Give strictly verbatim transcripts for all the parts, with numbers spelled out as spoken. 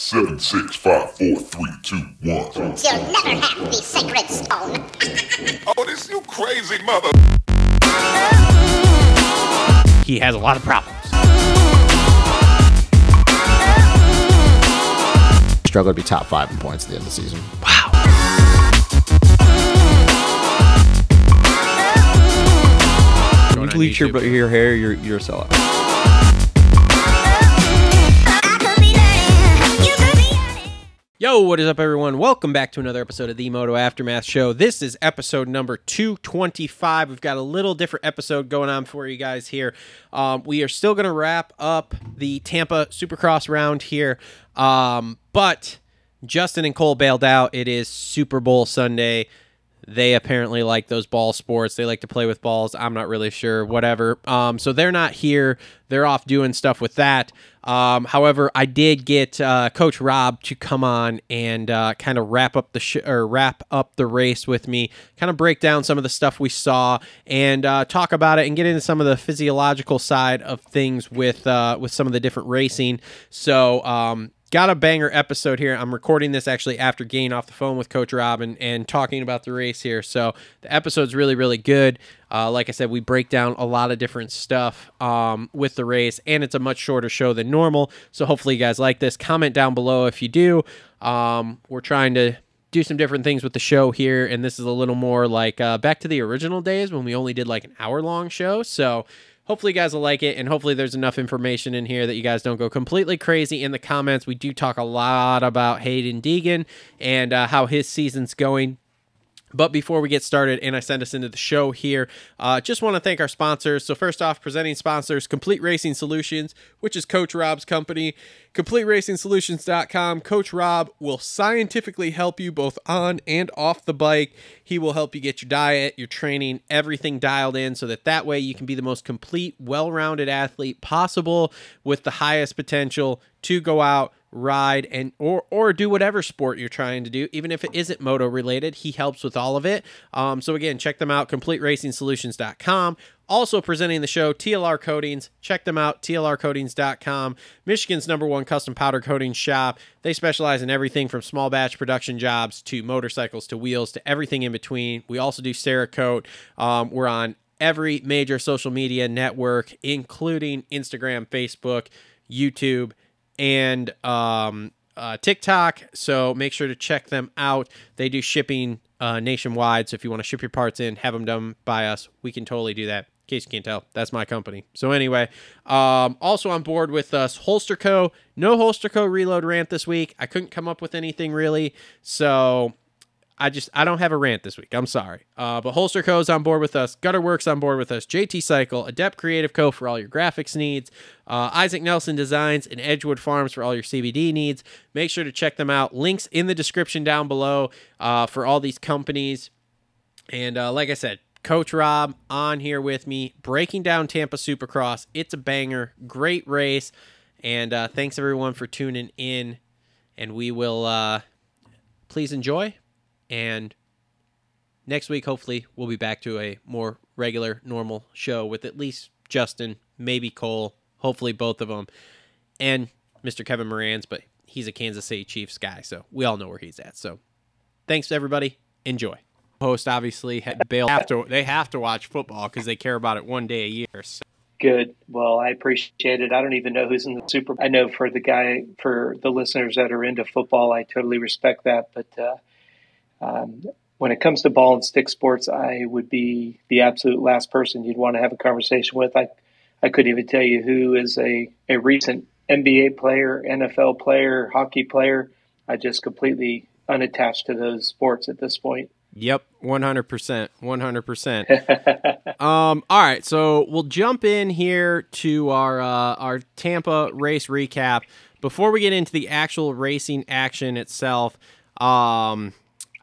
Seven, six, five, four, three, two, one. You'll never have the sacred stone. Oh, this you crazy mother. He has a lot of problems. Struggle to be top five in points at the end of the season. Wow. You bleach your, your hair, you're, you're a sellout. Yo, what is up, everyone? Welcome back to another episode of the Moto Aftermath Show. This is episode number two twenty-five. We've got a little different episode going on for you guys here. Um, we are still going to wrap up the Tampa Supercross round here, um, but Justin and Cole bailed out. It is Super Bowl Sunday. They apparently like those ball sports. They like to play with balls. I'm not really sure, whatever. Um, so they're not here. They're off doing stuff with that. Um, however, I did get uh, Coach Robb to come on and uh, kind of wrap up the sh- or wrap up the race with me, kind of break down some of the stuff we saw and uh, talk about it and get into some of the physiological side of things with uh, with some of the different racing. So um, got a banger episode here. I'm recording this actually after getting off the phone with Coach Robb and, and talking about the race here. So the episode's really, really good. Uh, like I said, we break down a lot of different stuff um, with the race, and it's a much shorter show than normal. So hopefully you guys like this. Comment down below if you do. Um, we're trying to do some different things with the show here, and this is a little more like uh, back to the original days when we only did like an hour-long show. So hopefully you guys will like it, and hopefully there's enough information in here that you guys don't go completely crazy in the comments. We do talk a lot about Hayden Deegan and uh, how his season's going. But before we get started and I send us into the show here, uh, just want to thank our sponsors. So first off, presenting sponsors, Complete Racing Solutions, which is Coach Robb's company, complete racing solutions dot com. Coach Robb will scientifically help you both on and off the bike. He will help you get your diet, your training, everything dialed in so that that way you can be the most complete, well-rounded athlete possible with the highest potential to go out, ride, and or or do whatever sport you're trying to do. Even if it isn't moto related, he helps with all of it. Um, so again, check them out, complete racing solutions dot com. Also presenting the show, T L R Coatings. Check them out, T L R coatings dot com. Michigan's number one custom powder coating shop. They specialize in everything from small batch production jobs to motorcycles to wheels to everything in between. We also do Cerakote. Um, we're on every major social media network, including Instagram, Facebook, YouTube, and um, uh, TikTok, so make sure to check them out. They do shipping uh, nationwide, so if you want to ship your parts in, have them done by us. We can totally do that. In case you can't tell, that's my company. So anyway, um, also on board with us, Holster Co. No Holster Co. reload rant this week. I couldn't come up with anything really, so I just I don't have a rant this week. I'm sorry. Uh, but Holster Co. is on board with us. Gutterworks on board with us. J T Cycle, Adept Creative Co. for all your graphics needs. Uh, Isaac Nelson Designs and Edgewood Farms for all your C B D needs. Make sure to check them out. Links in the description down below uh, for all these companies. And uh, like I said, Coach Robb on here with me, breaking down Tampa Supercross. It's a banger. Great race. And uh, thanks, everyone, for tuning in. And we will uh, please enjoy. And next week, hopefully, we'll be back to a more regular, normal show with at least Justin, maybe Cole, hopefully both of them, and Mister Kevin Moran's, but he's a Kansas City Chiefs guy, so we all know where he's at. So thanks, everybody. Enjoy. Host, obviously, had bailed after. They have to watch football because they care about it one day a year. So. Good. Well, I appreciate it. I don't even know who's in the Super Bowl. I know for the guy, for the listeners that are into football, I totally respect that, but uh Um, when it comes to ball and stick sports, I would be the absolute last person you'd want to have a conversation with. I, I couldn't even tell you who is a, a recent N B A player, N F L player, hockey player. I just completely unattached to those sports at this point. Yep, one hundred percent, one hundred percent. um, all right, so we'll jump in here to our uh, our Tampa race recap. Before we get into the actual racing action itself, um.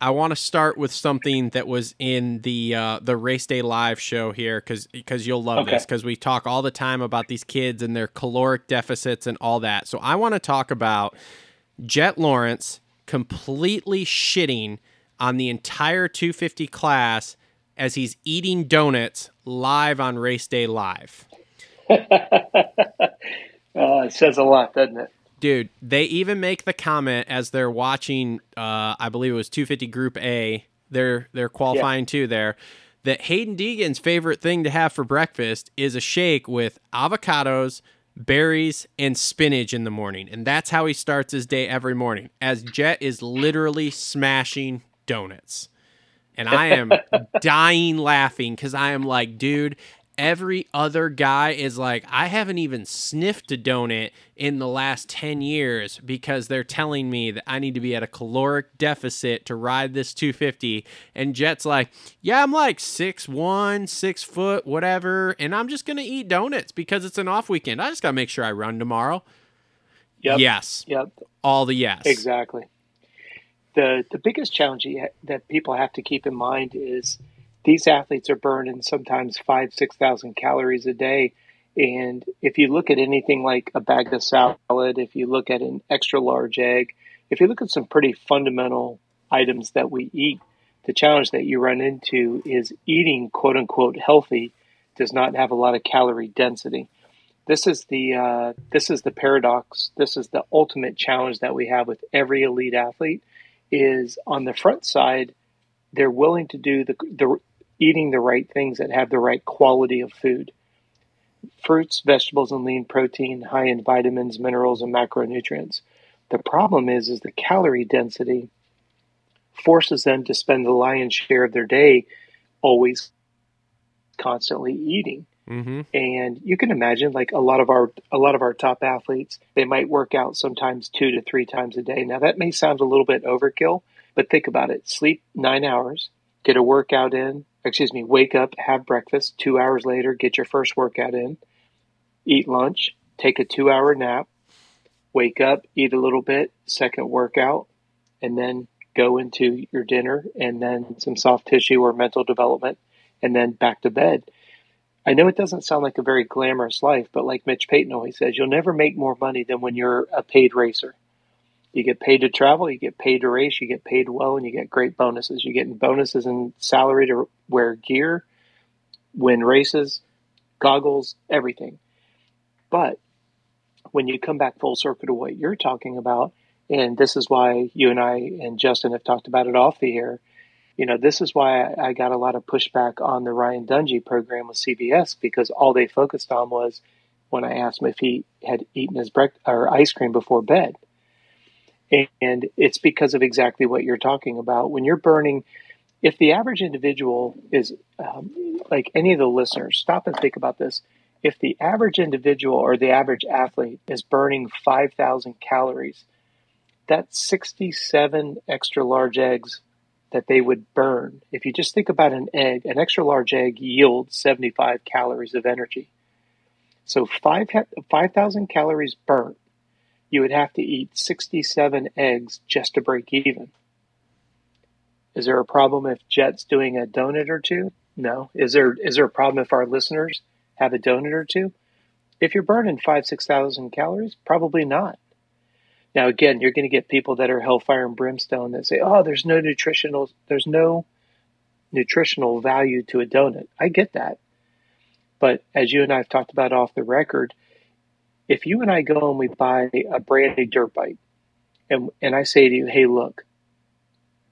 I want to start with something that was in the uh, the Race Day Live show here because because you'll love okay. this because we talk all the time about these kids and their caloric deficits and all that. So I want to talk about Jet Lawrence completely shitting on the entire two fifty class as he's eating donuts live on Race Day Live. uh, it says a lot, doesn't it? Dude, they even make the comment as they're watching, uh, I believe it was two fifty Group A, they're, they're qualifying yeah. too there, that Hayden Deegan's favorite thing to have for breakfast is a shake with avocados, berries, and spinach in the morning. And that's how he starts his day every morning, as Jet is literally smashing donuts. And I am dying laughing because I am like, dude, every other guy is like, I haven't even sniffed a donut in the last ten years because they're telling me that I need to be at a caloric deficit to ride this two fifty. And Jet's like, yeah, I'm like six one, six foot, whatever, and I'm just going to eat donuts because it's an off weekend. I just got to make sure I run tomorrow. Yep. Yes. Yep. All the yes. Exactly. The, the biggest challenge that people have to keep in mind is these athletes are burning sometimes five, six thousand calories a day. And if you look at anything like a bag of salad, if you look at an extra large egg, if you look at some pretty fundamental items that we eat, the challenge that you run into is eating quote unquote healthy does not have a lot of calorie density. This is the, uh, this is the paradox. This is the ultimate challenge that we have with every elite athlete is on the front side, they're willing to do the, the eating the right things that have the right quality of food. Fruits, vegetables, and lean protein, high in vitamins, minerals, and macronutrients. The problem is, is the calorie density forces them to spend the lion's share of their day always constantly eating. Mm-hmm. And you can imagine like a lot of our, a lot of our top athletes, they might work out sometimes two to three times a day. Now that may sound a little bit overkill, but think about it. Sleep nine hours, get a workout in, excuse me, wake up, have breakfast, two hours later, get your first workout in, eat lunch, take a two hour nap, wake up, eat a little bit, second workout, and then go into your dinner and then some soft tissue or mental development and then back to bed. I know it doesn't sound like a very glamorous life, but like Mitch Payton always says, you'll never make more money than when you're a paid racer. You get paid to travel, you get paid to race, you get paid well, and you get great bonuses. You're getting bonuses and salary to wear gear, win races, goggles, everything. But when you come back full circle to what you're talking about, and this is why you and I and Justin have talked about it off the air, you know, this is why I got a lot of pushback on the Ryan Dungey program with C B S, because all they focused on was when I asked him if he had eaten his breakfast or ice cream before bed. And it's because of exactly what you're talking about. When you're burning, if the average individual is um, like any of the listeners, stop and think about this. If the average individual or the average athlete is burning five thousand calories, that's sixty-seven extra large eggs that they would burn. If you just think about an egg, an extra large egg yields seventy-five calories of energy. So five thousand calories burnt, you would have to eat sixty-seven eggs just to break even. Is there a problem if Jet's doing a donut or two? No. Is there is there a problem if our listeners have a donut or two? If you're burning five, six thousand calories, probably not. Now, again, you're going to get people that are hellfire and brimstone that say, oh, there's no nutritional, there's no nutritional value to a donut. I get that. But as you and I have talked about off the record, if you and I go and we buy a brand new dirt bike and, and I say to you, hey, look,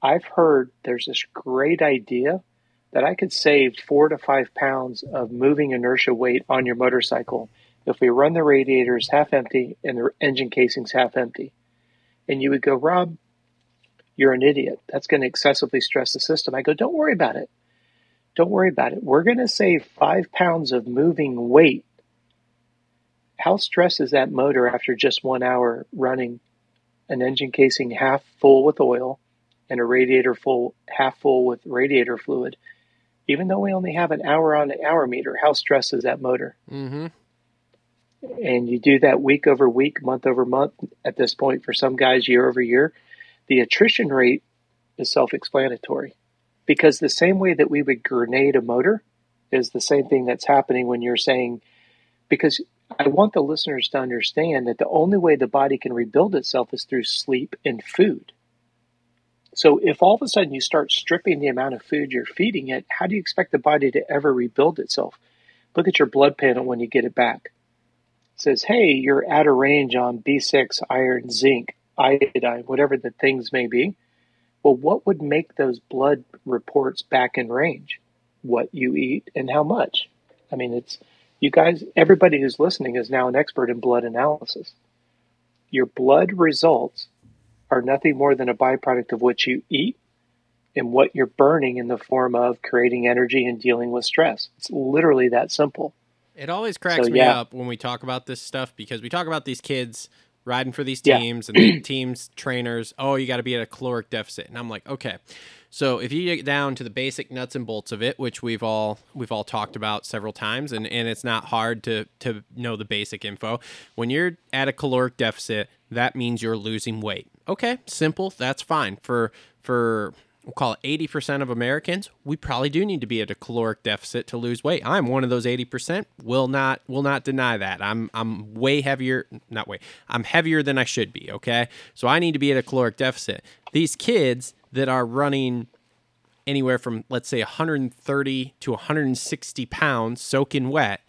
I've heard there's this great idea that I could save four to five pounds of moving inertia weight on your motorcycle if we run the radiators half empty and the engine casings half empty. And you would go, Rob, you're an idiot. That's going to excessively stress the system. I go, don't worry about it. Don't worry about it. We're going to save five pounds of moving weight. How stressed is that motor after just one hour running an engine casing half full with oil and a radiator full, half full with radiator fluid? Even though we only have an hour on the hour meter, how stressed is that motor? Mm-hmm. And you do that week over week, month over month at this point, for some guys year over year, the attrition rate is self-explanatory. Because the same way that we would grenade a motor is the same thing that's happening when you're saying, because I want the listeners to understand that the only way the body can rebuild itself is through sleep and food. So if all of a sudden you start stripping the amount of food you're feeding it, how do you expect the body to ever rebuild itself? Look at your blood panel when you get it back. says, hey, you're out of range on B six, iron, zinc, iodine, whatever the things may be. Well, what would make those blood reports back in range? What you eat and how much. I mean, it's you guys, everybody who's listening is now an expert in blood analysis. Your blood results are nothing more than a byproduct of what you eat and what you're burning in the form of creating energy and dealing with stress. It's literally that simple. It always cracks so, me yeah. up when we talk about this stuff, because we talk about these kids riding for these teams yeah. and the teams, trainers, oh, you got to be at a caloric deficit. And I'm like, okay, so if you get down to the basic nuts and bolts of it, which we've all we've all talked about several times, and, and it's not hard to, to know the basic info. When you're at a caloric deficit, that means you're losing weight. Okay, simple, that's fine. For, for we'll call it eighty percent of Americans, we probably do need to be at a caloric deficit to lose weight. I'm one of those eighty percent. Will not will not deny that. I'm I'm way heavier, not way. I'm heavier than I should be, okay? So I need to be at a caloric deficit. These kids that are running anywhere from, let's say, one thirty to one sixty pounds soaking wet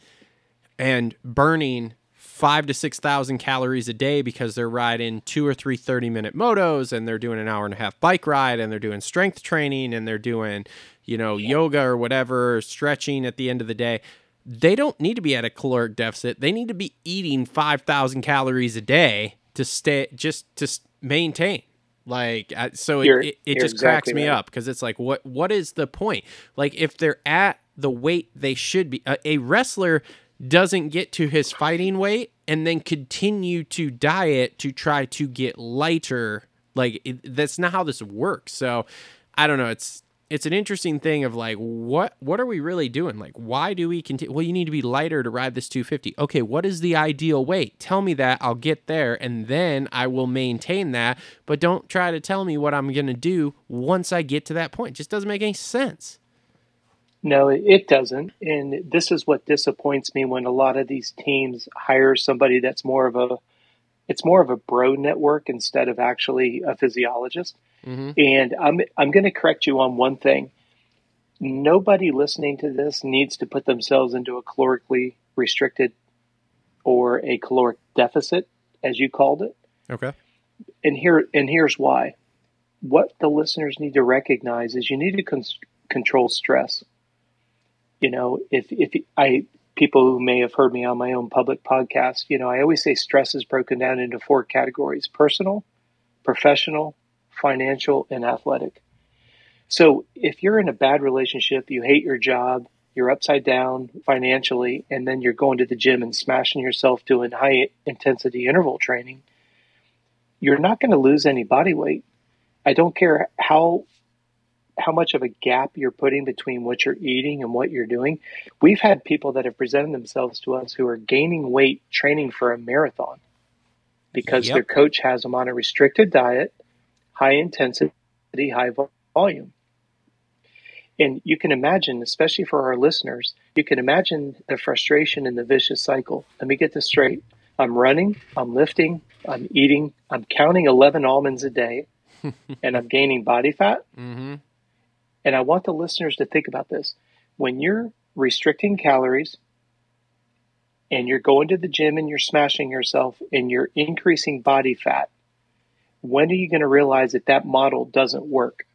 and burning five to six thousand calories a day because they're riding two or three thirty minute motos, and they're doing an hour and a half bike ride, and they're doing strength training, and they're doing, you know, yeah. yoga or whatever, stretching at the end of the day. They don't need to be at a caloric deficit. They need to be eating five thousand calories a day to stay, just to maintain. Like, so it, it, it just exactly cracks me right. up, because it's like, what, what is the point? Like, if they're at the weight they should be, a, a wrestler doesn't get to his fighting weight and then continue to diet to try to get lighter. Like, it, that's not how this works. So I don't know. It's, it's an interesting thing of like, what, what are we really doing? Like, why do we continue? Well, you need to be lighter to ride this two fifty. Okay. What is the ideal weight? Tell me that, I'll get there, and then I will maintain that, but don't try to tell me what I'm going to do once I get to that point. It just doesn't make any sense. No, it doesn't. And this is what disappoints me when a lot of these teams hire somebody that's more of a, it's more of a bro network instead of actually a physiologist. Mm-hmm. And I'm, I'm going to correct you on one thing. Nobody listening to this needs to put themselves into a calorically restricted or a caloric deficit, as you called it. Okay. And here, and here's why. What the listeners need to recognize is you need to con- control stress. You know, if, if I, people who may have heard me on my own public podcast, you know, I always say stress is broken down into four categories: personal, professional, financial, and athletic. So if you're in a bad relationship, you hate your job, you're upside down financially, and then you're going to the gym and smashing yourself doing high intensity interval training, you're not going to lose any body weight. I don't care how how much of a gap you're putting between what you're eating and what you're doing. We've had people that have presented themselves to us who are gaining weight training for a marathon because yep. their coach has them on a restricted diet, high intensity, high volume. And you can imagine, especially for our listeners, you can imagine the frustration and the vicious cycle. Let me get this straight. I'm running, I'm lifting, I'm eating, I'm counting eleven almonds a day, and I'm gaining body fat. Mm-hmm. And I want the listeners to think about this. When you're restricting calories and you're going to the gym and you're smashing yourself and you're increasing body fat, when are you going to realize that that model doesn't work?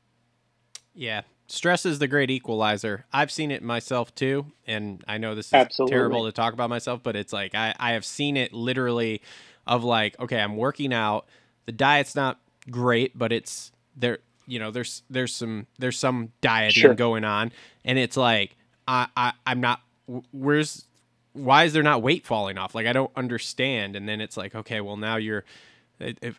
Yeah. Stress is the great equalizer. I've seen it myself too. And I know this is Absolutely. terrible to talk about myself, but it's like, I, I have seen it literally of like, okay, I'm working out. The diet's not great, but it's there. You know, there's there's some there's some dieting sure. going on, and it's like I, I I'm not where's why is there not weight falling off? Like, I don't understand. And then it's like, okay, well now you're,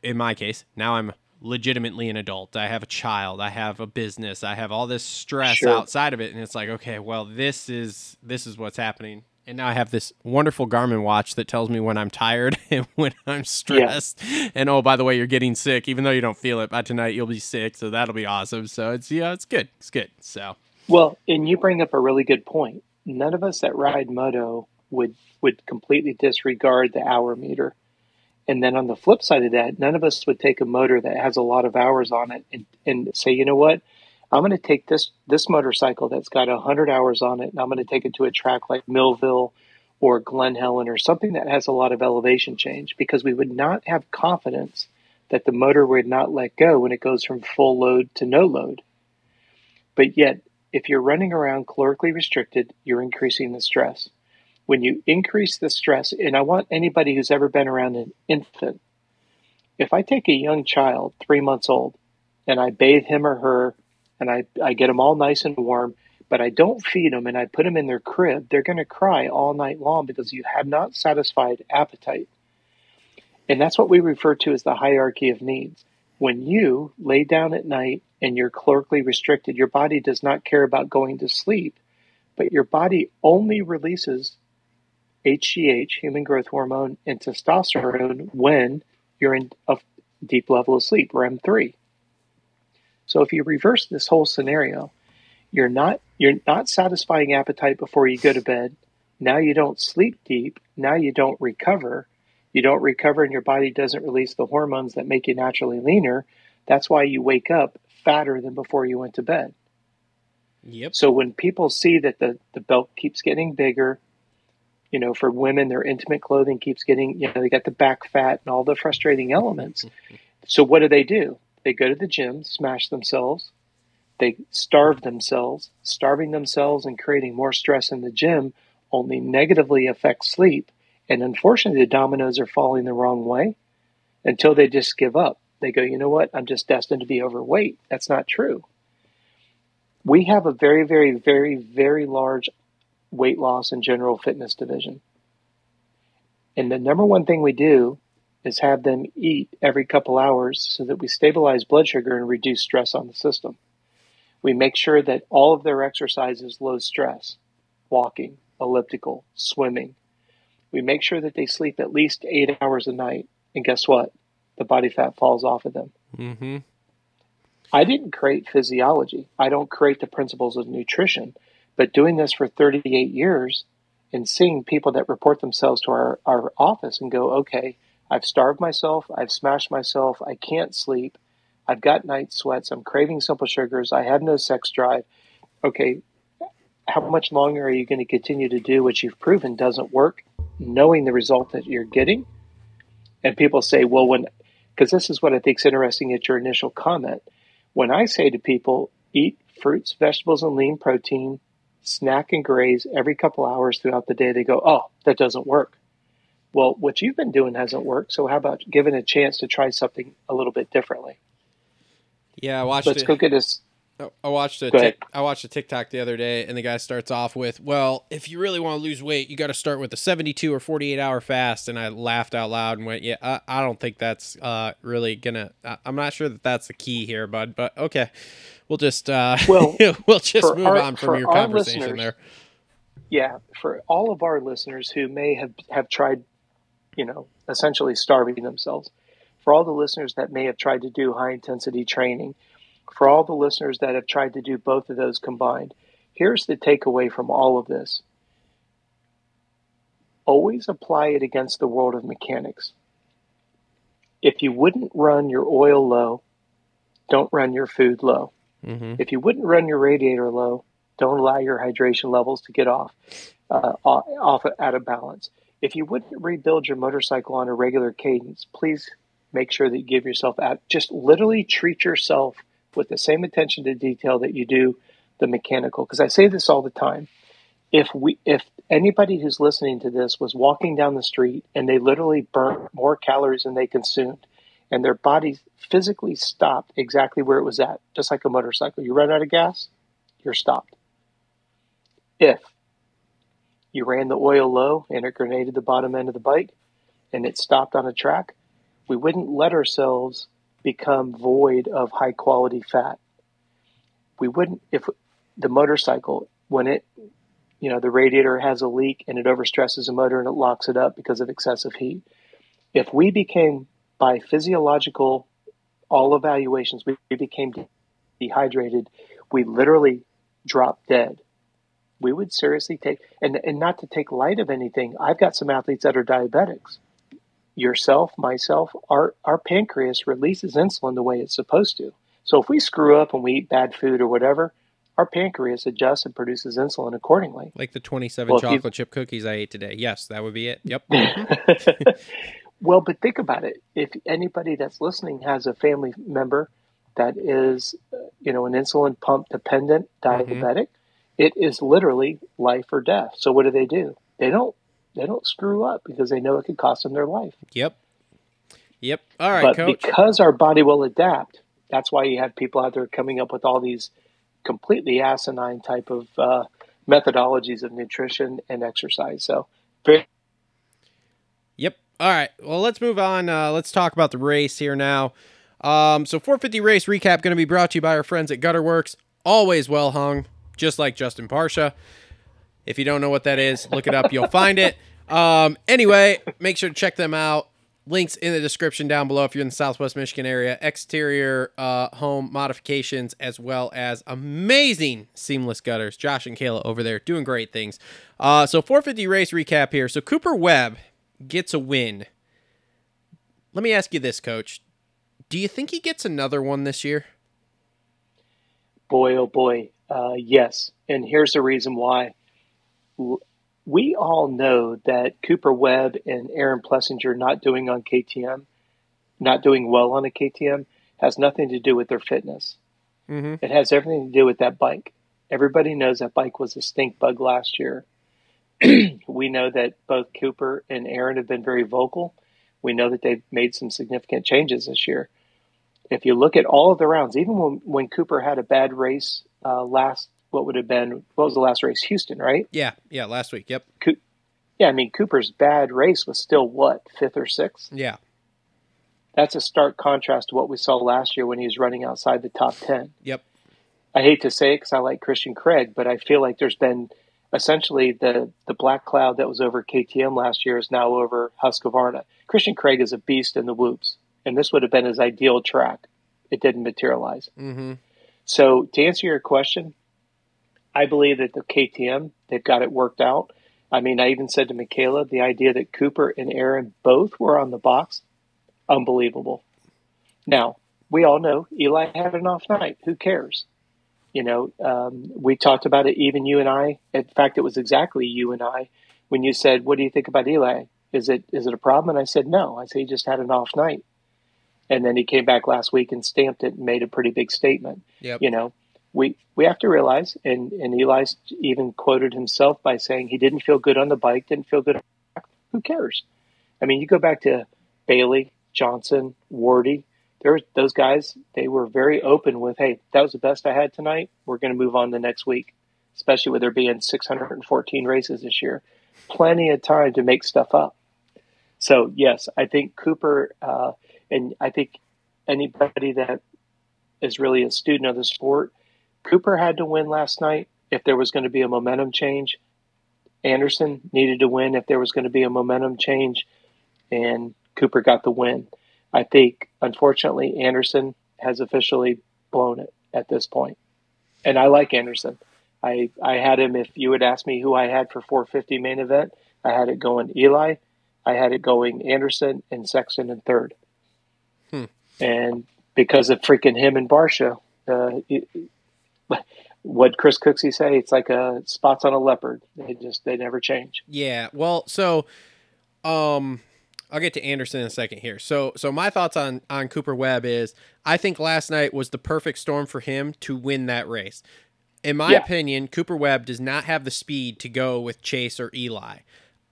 in my case, now I'm legitimately an adult. I have a child. I have a business. I have all this stress sure. outside of it, and it's like, okay, well this is this is what's happening. And now I have this wonderful Garmin watch that tells me when I'm tired and when I'm stressed. Yeah. And, oh, by the way, you're getting sick, even though you don't feel it. By tonight, you'll be sick. So that'll be awesome. So it's, yeah, it's good. It's good. So, well, and you bring up a really good point. None of us that ride moto would, would completely disregard the hour meter. And then on the flip side of that, none of us would take a motor that has a lot of hours on it and, and say, you know what? I'm going to take this this motorcycle that's got one hundred hours on it, and I'm going to take it to a track like Millville or Glen Helen or something that has a lot of elevation change, because we would not have confidence that the motor would not let go when it goes from full load to no load. But yet, if you're running around calorically restricted, you're increasing the stress. When you increase the stress, and I want anybody who's ever been around an infant, if I take a young child, three months old, and I bathe him or her, and I, I get them all nice and warm, but I don't feed them and I put them in their crib, they're going to cry all night long because you have not satisfied appetite. And that's what we refer to as the hierarchy of needs. When you lay down at night and you're calorically restricted, your body does not care about going to sleep, but your body only releases H G H, human growth hormone, and testosterone when you're in a deep level of sleep, R E M three. So if you reverse this whole scenario, You're not you're not satisfying appetite before you go to bed. Now you don't sleep deep. Now you don't recover. You don't recover and your body doesn't release the hormones that make you naturally leaner. That's why you wake up fatter than before you went to bed. Yep. So when people see that the, the belt keeps getting bigger, you know, for women, their intimate clothing keeps getting, you know, they got the back fat and all the frustrating elements. So what do they do? They go to the gym, smash themselves. They starve themselves. Starving themselves and creating more stress in the gym only negatively affects sleep. And unfortunately, the dominoes are falling the wrong way until they just give up. They go, you know what? I'm just destined to be overweight. That's not true. We have a very, very, very, very large weight loss and general fitness division. And the number one thing we do is have them eat every couple hours so that we stabilize blood sugar and reduce stress on the system. We make sure that all of their exercise is low stress, walking, elliptical, swimming. We make sure that they sleep at least eight hours a night. And guess what? The body fat falls off of them. Mm-hmm. I didn't create physiology. I don't create the principles of nutrition. But doing this for thirty-eight years and seeing people that report themselves to our, our office and go, okay, I've starved myself. I've smashed myself. I can't sleep. I've got night sweats. I'm craving simple sugars. I have no sex drive. Okay, how much longer are you going to continue to do what you've proven doesn't work, knowing the result that you're getting? And people say, well, when, because this is what I think is interesting at your initial comment. When I say to people, eat fruits, vegetables, and lean protein, snack and graze every couple hours throughout the day, they go, oh, that doesn't work. Well, what you've been doing hasn't worked. So how about giving a chance to try something a little bit differently? Yeah, I watched. Let's it. go get this. I watched a tic, I watched a TikTok the other day, and the guy starts off with, "Well, if you really want to lose weight, you got to start with a seventy-two or forty-eight hour fast." And I laughed out loud and went, "Yeah, I, I don't think that's uh, really gonna. I, I'm not sure that that's the key here, bud. But okay, we'll just uh, well, we'll just move our, on from your conversation there. Yeah, for all of our listeners who may have have tried, you know, essentially starving themselves." For all the listeners that may have tried to do high-intensity training, for all the listeners that have tried to do both of those combined, here's the takeaway from all of this. Always apply it against the world of mechanics. If you wouldn't run your oil low, don't run your food low. Mm-hmm. If you wouldn't run your radiator low, don't allow your hydration levels to get off, uh, off out of balance. If you wouldn't rebuild your motorcycle on a regular cadence, please make sure that you give yourself out. Just literally treat yourself with the same attention to detail that you do the mechanical. Because I say this all the time. If we, if anybody who's listening to this was walking down the street and they literally burnt more calories than they consumed and their body physically stopped exactly where it was at, just like a motorcycle. You run out of gas, you're stopped. If you ran the oil low and it grenaded the bottom end of the bike and it stopped on a track, we wouldn't let ourselves become void of high quality fat. We wouldn't, if the motorcycle, when it, you know, the radiator has a leak and it overstresses the motor and it locks it up because of excessive heat. If we became, by physiological, all evaluations, we became dehydrated, we literally dropped dead. We would seriously take, and, and not to take light of anything, I've got some athletes that are diabetics. Yourself, myself, our, our pancreas releases insulin the way it's supposed to. So if we screw up and we eat bad food or whatever, our pancreas adjusts and produces insulin accordingly. Like the twenty-seven well, chocolate you, chip cookies I ate today. Yes, that would be it. Yep. Well, but think about it. If anybody that's listening has a family member that is, you know, an insulin pump dependent diabetic, mm-hmm. it is literally life or death. So what do they do? They don't, they don't screw up because they know it could cost them their life. Yep. Yep. All right, but Coach. Because our body will adapt, that's why you have people out there coming up with all these completely asinine type of uh, methodologies of nutrition and exercise. So, very. Yep. All right. Well, let's move on. Uh, let's talk about the race here now. Um, so, four fifty race recap going to be brought to you by our friends at Gutterworks. Always well hung, just like Justin Barcia. If you don't know what that is, look it up. You'll find it. Um, anyway, make sure to check them out. Links in the description down below if you're in the Southwest Michigan area. Exterior uh, home modifications as well as amazing seamless gutters. Josh and Kayla over there doing great things. Uh, so four fifty race recap here. So Cooper Webb gets a win. Let me ask you this, Coach. Do you think he gets another one this year? Boy, oh boy. Uh, yes. And here's the reason why. We all know that Cooper Webb and Aaron Plessinger not doing on K T M, not doing well on a K T M, has nothing to do with their fitness. Mm-hmm. It has everything to do with that bike. Everybody knows that bike was a stink bug last year. We know that both Cooper and Aaron have been very vocal. We know that they've made some significant changes this year. If you look at all of the rounds, even when, when Cooper had a bad race uh, last what would have been, what was the last race? Houston, right? Yeah. Yeah. Last week. Yep. Co- yeah. I mean, Cooper's bad race was still what? Fifth or sixth? Yeah. That's a stark contrast to what we saw last year when he was running outside the top ten. Yep. I hate to say it because I like Christian Craig, but I feel like there's been essentially the, the black cloud that was over K T M last year is now over Husqvarna. Christian Craig is a beast in the whoops, and this would have been his ideal track. It didn't materialize. Mm-hmm. So to answer your question, I believe that the K T M, they've got it worked out. I mean, I even said to Michaela, the idea that Cooper and Aaron both were on the box, unbelievable. Now, we all know Eli had an off night. Who cares? You know, um, we talked about it, even you and I. In fact, it was exactly you and I when you said, what do you think about Eli? Is it is it a problem? And I said, no. I said, he just had an off night. And then he came back last week and stamped it and made a pretty big statement, yep. You know. We we have to realize, and, and Eli even quoted himself by saying he didn't feel good on the bike, didn't feel good on the bike. Who cares? I mean, you go back to Bailey, Johnson, Wardy. There, those guys, they were very open with, hey, that was the best I had tonight. We're going to move on to next week, especially with there being six hundred fourteen races this year. Plenty of time to make stuff up. So, yes, I think Cooper uh, and I think anybody that is really a student of the sport, Cooper had to win last night if there was going to be a momentum change. Anderson needed to win if there was going to be a momentum change, and Cooper got the win. I think, unfortunately, Anderson has officially blown it at this point. And I like Anderson. I, I had him, if you would ask me who I had for four fifty main event, I had it going Eli, I had it going Anderson, and Sexton in third. Hmm. And because of freaking him and Barcia, uh, it, what Chris Cooksey say? It's like a spots on a leopard. They just, they never change. Yeah. Well, so, um, I'll get to Anderson in a second here. So, so my thoughts on, on Cooper Webb is I think last night was the perfect storm for him to win that race. In my yeah. opinion, Cooper Webb does not have the speed to go with Chase or Eli.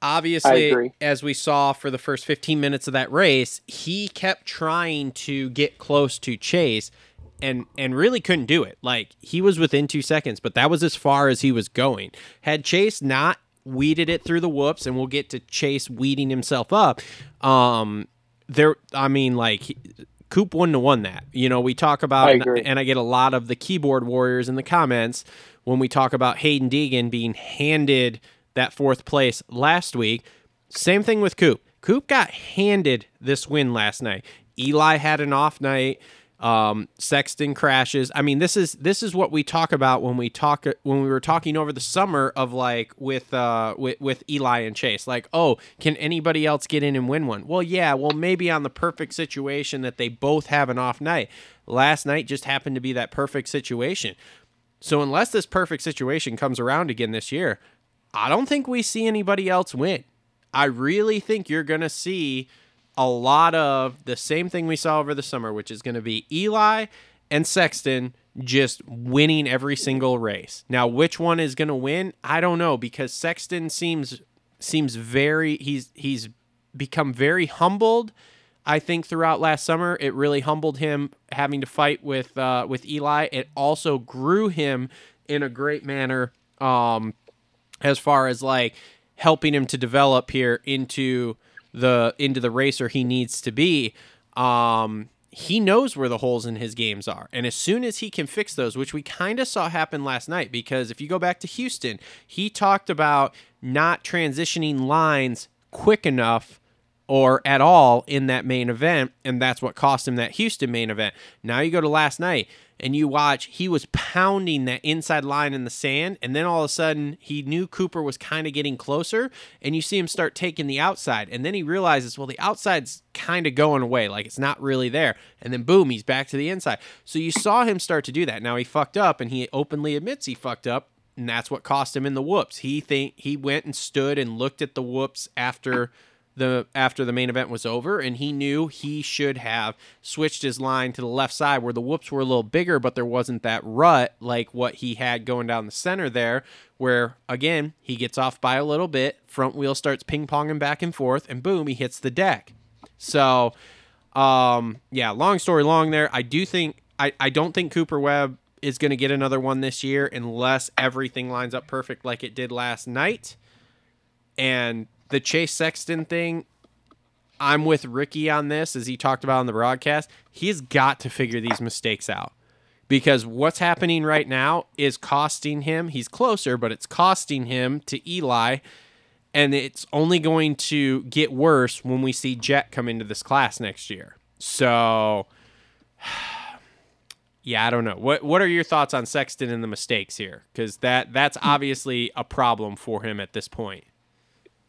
Obviously, as we saw for the first fifteen minutes of that race, he kept trying to get close to Chase and and really couldn't do it. Like, he was within two seconds, but that was as far as he was going. Had Chase not weeded it through the whoops, and we'll get to Chase weeding himself up, um, there, I mean, like, Coop wouldn't have won that. You know, we talk about, I and, and I get a lot of the keyboard warriors in the comments when we talk about Hayden Deegan being handed that fourth place last week. Same thing with Coop. Coop got handed this win last night. Eli had an off night. Um, Sexton crashes. I mean, this is, this is what we talk about when we talk, when we were talking over the summer of like with, uh, with, with Eli and Chase, like, oh, can anybody else get in and win one? Well, yeah, well, maybe on the perfect situation that they both have an off night. Last night just happened to be that perfect situation. So unless this perfect situation comes around again this year, I don't think we see anybody else win. I really think you're going to see a lot of the same thing we saw over the summer, which is going to be Eli and Sexton just winning every single race. Now, which one is going to win? I don't know, because Sexton seems seems very, he's he's become very humbled. I think throughout last summer, it really humbled him having to fight with uh, with Eli. It also grew him in a great manner, um, as far as like helping him to develop here into the into the racer he needs to be. Um, he knows where the holes in his games are. And as soon as he can fix those, which we kind of saw happen last night, because if you go back to Houston, he talked about not transitioning lines quick enough or at all in that main event, and that's what cost him that Houston main event. Now you go to last night, and you watch, he was pounding that inside line in the sand, and then all of a sudden, he knew Cooper was kind of getting closer, and you see him start taking the outside, and then he realizes, well, the outside's kind of going away, like it's not really there, and then boom, he's back to the inside. So you saw him start to do that. Now he fucked up, and he openly admits he fucked up, and that's what cost him in the whoops. He think he went and stood and looked at the whoops after... The, after the main event was over, and he knew he should have switched his line to the left side where the whoops were a little bigger, but there wasn't that rut like what he had going down the center there, where, again, he gets off by a little bit, front wheel starts ping-ponging back and forth, and boom, he hits the deck. So, um, yeah, long story long there. I do think I, I don't think Cooper Webb is going to get another one this year unless everything lines up perfect like it did last night. And the Chase Sexton thing, I'm with Ricky on this, as he talked about on the broadcast. He's got to figure these mistakes out, because what's happening right now is costing him. He's closer, but it's costing him to Eli, and it's only going to get worse when we see Jet come into this class next year. So, yeah, I don't know. What What are your thoughts on Sexton and the mistakes here? Because that that's obviously a problem for him at this point.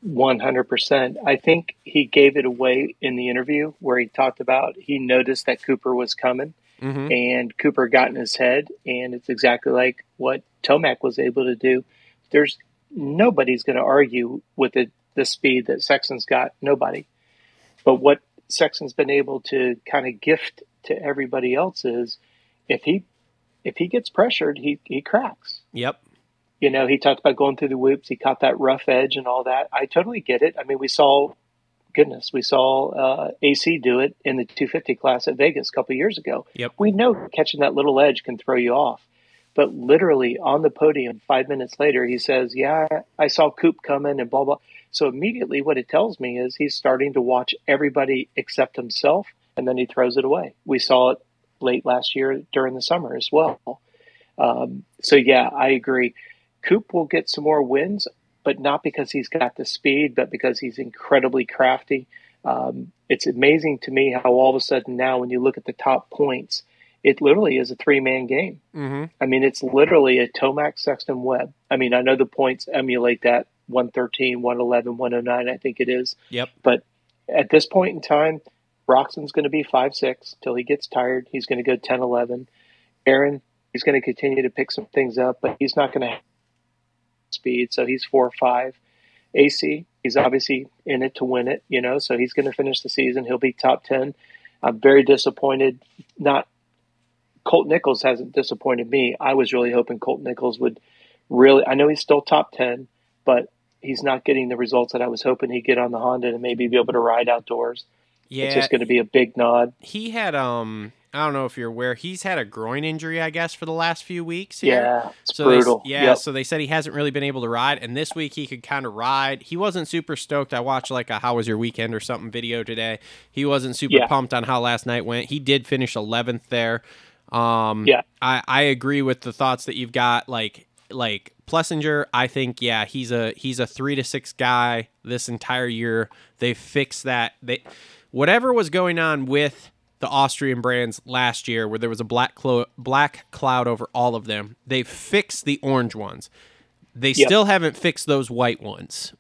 one hundred percent. I think he gave it away in the interview where he talked about he noticed that Cooper was coming, mm-hmm. and Cooper got in his head, and it's exactly like what Tomac was able to do. There's nobody's going to argue with the, the speed that Sexton's got. Nobody. But what Sexton's been able to kind of gift to everybody else is if he if he gets pressured, he, he cracks. Yep. You know, he talked about going through the whoops. He caught that rough edge and all that. I totally get it. I mean, we saw, goodness, we saw uh, A C do it in the two fifty class at Vegas a couple of years ago. Yep. We know catching that little edge can throw you off. But literally on the podium five minutes later, he says, yeah, I saw Coop coming and blah, blah. So immediately what it tells me is he's starting to watch everybody except himself, and then he throws it away. We saw it late last year during the summer as well. Um, so, yeah, I agree. Coop will get some more wins, but not because he's got the speed, but because he's incredibly crafty. Um, it's amazing to me how all of a sudden now when you look at the top points, it literally is a three-man game. Mm-hmm. I mean, it's literally a Tomac, Sexton, Webb. I mean, I know the points emulate that, one thirteen, one eleven, one oh nine, I think it is. Yep. But at this point in time, Roczen's going to be five six till he gets tired. He's going to go ten eleven. Aaron, he's going to continue to pick some things up, but he's not going to have speed, so he's four or five. A C, he's obviously in it to win it, you know, so he's going to finish the season. He'll be top ten. I'm very disappointed. Not Colt Nichols hasn't disappointed me. I was really hoping Colt Nichols would really. I know he's still top ten, but he's not getting the results that I was hoping he'd get on the Honda and maybe be able to ride outdoors. Yeah, it's just going to be a big nod. He had um. I don't know if you're aware, he's had a groin injury, I guess, for the last few weeks here. Yeah, it's so brutal. They, yeah, yep. So they said he hasn't really been able to ride, and this week he could kind of ride. He wasn't super stoked. I watched like a How Was Your Weekend or something video today. He wasn't super yeah. pumped on how last night went. He did finish eleventh there. Um, yeah. I, I agree with the thoughts that you've got. Like like Plessinger, I think, yeah, he's a he's a three to six guy this entire year. They fixed that. They whatever was going on with the Austrian brands last year where there was a black clo- black cloud over all of them. They fixed the orange ones. They yep. still haven't fixed those white ones.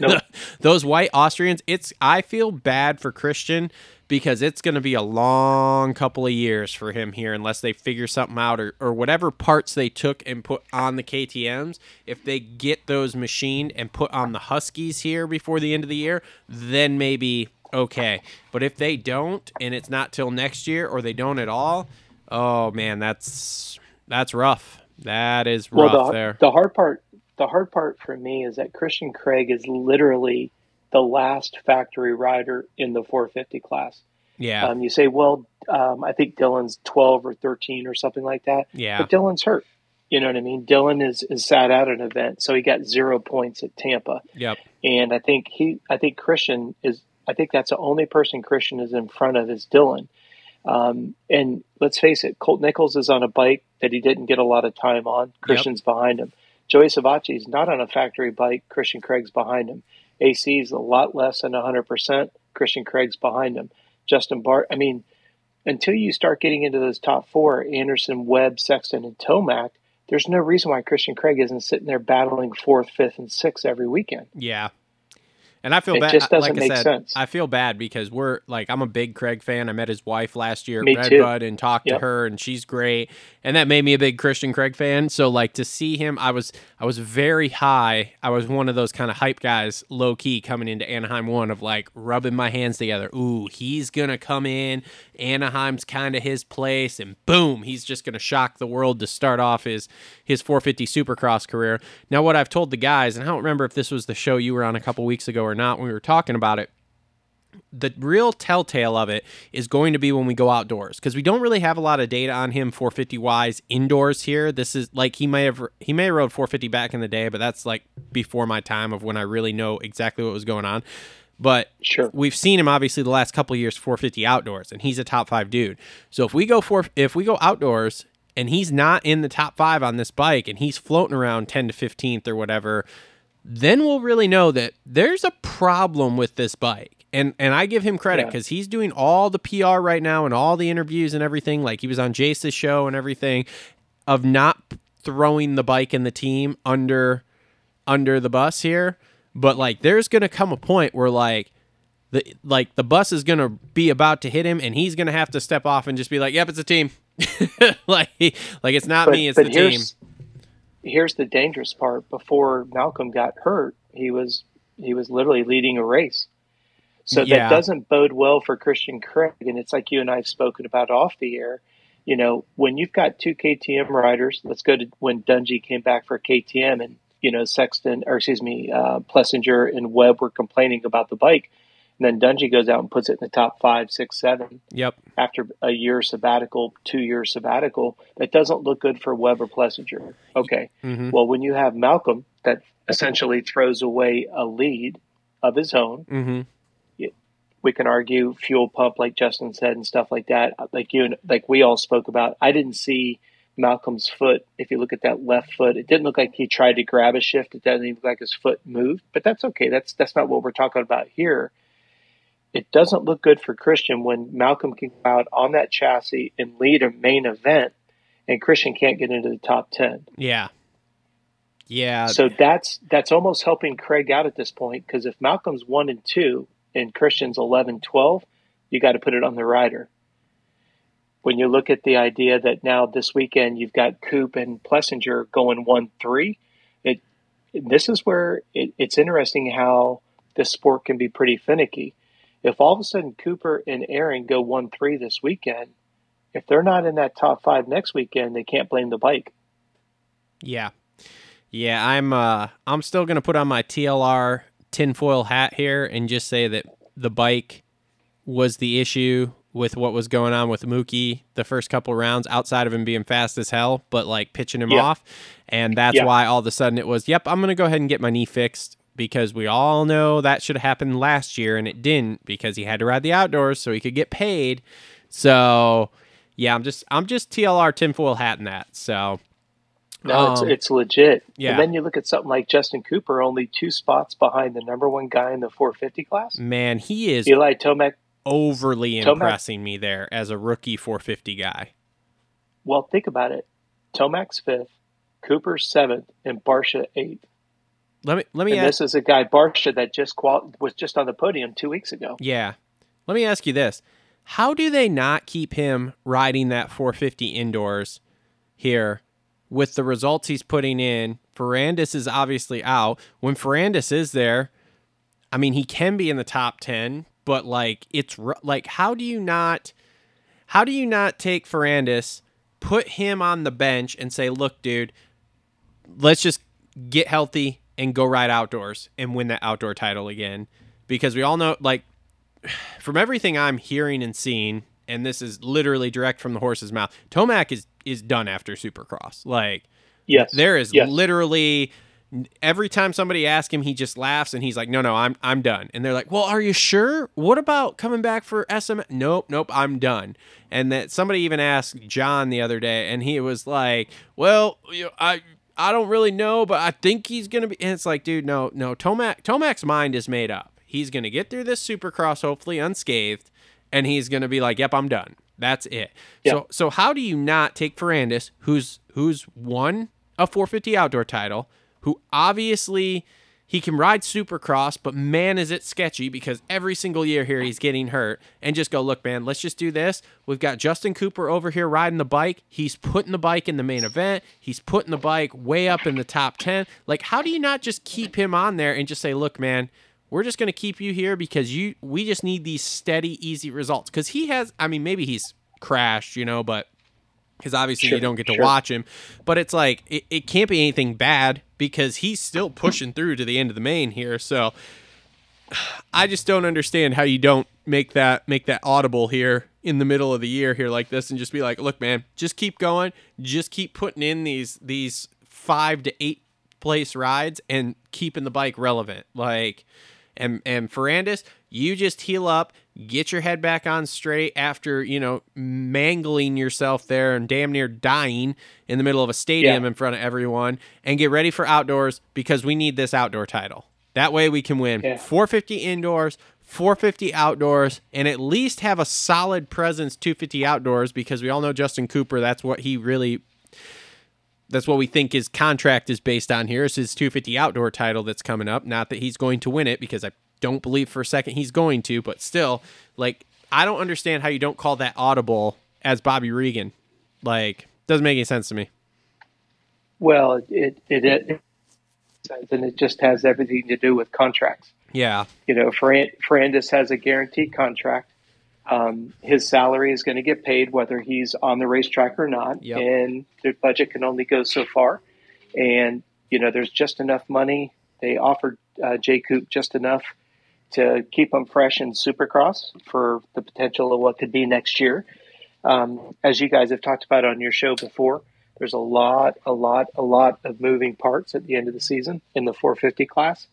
Nope. Those white Austrians, it's I feel bad for Christian because it's going to be a long couple of years for him here unless they figure something out, or, or whatever parts they took and put on the K T Ms. If they get those machined and put on the Huskies here before the end of the year, then maybe okay. But if they don't, and it's not till next year, or they don't at all, oh man, that's that's rough. That is rough. Well, the, there. The hard part, the hard part for me is that Christian Craig is literally the last factory rider in the four fifty class. Yeah. Um, you say, well, um, I think Dylan's twelve or thirteen or something like that. Yeah. But Dylan's hurt. You know what I mean? Dylan is, is sat out an event, so he got zero points at Tampa. Yep. And I think he, I think Christian is, I think that's the only person Christian is in front of is Dylan. Um, and let's face it, Colt Nichols is on a bike that he didn't get a lot of time on. Christian's yep. behind him. Joey Savacci is not on a factory bike. Christian Craig's behind him. A C is a lot less than one hundred percent. Christian Craig's behind him. Justin Bart. I mean, until you start getting into those top four, Anderson, Webb, Sexton, and Tomac, there's no reason why Christian Craig isn't sitting there battling fourth, fifth, and sixth every weekend. Yeah. And I feel bad. It just doesn't like make I said, sense. I feel bad because we're like, I'm a big Craig fan. I met his wife last year at Redbud and talked yep. to her, and she's great. And that made me a big Christian Craig fan. So like to see him, I was I was very high. I was one of those kind of hype guys, low key, coming into Anaheim one of like rubbing my hands together. Ooh, he's gonna come in. Anaheim's kind of his place, and boom, he's just gonna shock the world to start off his his four fifty Supercross career. Now, what I've told the guys, and I don't remember if this was the show you were on a couple weeks ago or not when we were talking about it, the real telltale of it is going to be when we go outdoors, because we don't really have a lot of data on him four fifty wise indoors here. This is like he may have he may have rode four fifty back in the day, but that's like before my time of when I really know exactly what was going on. But sure, we've seen him obviously the last couple of years four fifty outdoors, and he's a top five dude. So if we go for if we go outdoors and he's not in the top five on this bike, and he's floating around ten to fifteenth or whatever, then we'll really know that there's a problem with this bike. And and I give him credit because yeah. he's doing all the P R right now and all the interviews and everything. Like he was on Jace's show and everything of not throwing the bike and the team under under the bus here. But like there's going to come a point where like the like the bus is going to be about to hit him, and he's going to have to step off and just be like, yep, it's a team. like, like it's not but, me, it's the team. Here's the dangerous part. Before Malcolm got hurt, he was he was literally leading a race. So yeah. that doesn't bode well for Christian Craig. And it's like you and I have spoken about off the air. You know, when you've got two K T M riders, let's go to when Dungey came back for K T M, and, you know, Sexton, or excuse me, uh, Plessinger and Webb were complaining about the bike. And then Dungey goes out and puts it in the top five, six, seven. Yep. After a year sabbatical, two year sabbatical, that doesn't look good for Webb or Plessinger. Okay. Mm-hmm. Well, when you have Malcolm that essentially throws away a lead of his own, mm-hmm. we can argue fuel pump, like Justin said, and stuff like that. Like you and like we all spoke about. I didn't see Malcolm's foot. If you look at that left foot, it didn't look like he tried to grab a shift. It doesn't even look like his foot moved. But that's okay. That's that's not what we're talking about here. It doesn't look good for Christian when Malcolm can come out on that chassis and lead a main event, and Christian can't get into the top ten. Yeah. Yeah. So that's that's almost helping Craig out at this point, because if Malcolm's one and two and Christian's eleven, twelve, you got to put it on the rider. When you look at the idea that now this weekend you've got Coop and Plessinger going one three, it this is where it, it's interesting how this sport can be pretty finicky. If all of a sudden Cooper and Aaron go one three this weekend, if they're not in that top five next weekend, they can't blame the bike. Yeah. Yeah, I'm uh, I'm still going to put on my T L R tinfoil hat here and just say that the bike was the issue with what was going on with Mookie the first couple rounds, outside of him being fast as hell, but like pitching him yeah. off. And that's yeah. why all of a sudden it was, yep, I'm going to go ahead and get my knee fixed. Because we all know that should have happened last year, and it didn't, because he had to ride the outdoors so he could get paid. So, yeah, I'm just I'm just T L R tinfoil hat in that. So, no, um, it's, it's legit. Yeah. And then you look at something like Justin Cooper, only two spots behind the number one guy in the four fifty class. Man, he is Eli Tomac overly Tomac. impressing me there as a rookie four fifty guy. Well, think about it. Tomac's fifth, Cooper's seventh, and Barcia eighth. Let me let me. And ask, this is a guy Barcia that just qual- was just on the podium two weeks ago. Yeah, let me ask you this: How do they not keep him riding that four fifty indoors here with the results he's putting in? Ferrandis is obviously out. When Ferrandis is there, I mean, he can be in the top ten, but like, it's like, how do you not, how do you not take Ferrandis, put him on the bench and say, look, dude, let's just get healthy and go ride outdoors and win that outdoor title again? Because we all know, like, from everything I'm hearing and seeing, and this is literally direct from the horse's mouth, Tomac is, is done after Supercross. Like, yes, there is yes. literally every time somebody asks him, he just laughs and he's like, no, no, I'm, I'm done. And they're like, well, are you sure? What about coming back for S M? Nope. Nope. I'm done. And that somebody even asked John the other day and he was like, well, you know, I, I don't really know, but I think he's going to be, and it's like, dude, no, no, Tomac, Tomac's mind is made up. He's going to get through this Supercross, hopefully unscathed, and he's going to be like, yep, I'm done. That's it. Yep. So, so how do you not take Ferrandis, who's, who's won a four fifty outdoor title, who obviously he can ride Supercross, but man, is it sketchy because every single year here he's getting hurt, and just go, look, man, let's just do this. We've got Justin Cooper over here riding the bike. He's putting the bike in the main event. He's putting the bike way up in the top ten. Like, how do you not just keep him on there and just say, look, man, we're just going to keep you here because you, we just need these steady, easy results? Because he has, I mean, maybe he's crashed, you know, but because obviously sure, you don't get to sure. watch him, but it's like, it, it can't be anything bad because he's still pushing through to the end of the main here. So I just don't understand how you don't make that, make that audible here in the middle of the year here like this and just be like, look, man, just keep going. Just keep putting in these, these five to eight place rides and keeping the bike relevant. Like, and, and Ferrandis, you just heal up, get your head back on straight after, you know, mangling yourself there and damn near dying in the middle of a stadium yeah. in front of everyone, and get ready for outdoors because we need this outdoor title. That way we can win yeah. four fifty indoors, four fifty outdoors, and at least have a solid presence two fifty outdoors, because we all know Justin Cooper, that's what he really, that's what we think his contract is based on here, is his two fifty outdoor title that's coming up. Not that he's going to win it, because I don't believe for a second he's going to, but still, like, I don't understand how you don't call that audible as Bobby Regan. Like, doesn't make any sense to me. Well, it it, it, it and it just has everything to do with contracts. Yeah. You know, Ferrandis has a guaranteed contract. Um, his salary is going to get paid whether he's on the racetrack or not, yep. and their budget can only go so far. And, you know, there's just enough money. They offered uh, Jay Coop just enough to keep him fresh in Supercross for the potential of what could be next year. Um, as you guys have talked about on your show before, there's a lot, a lot, a lot of moving parts at the end of the season in the four fifty class.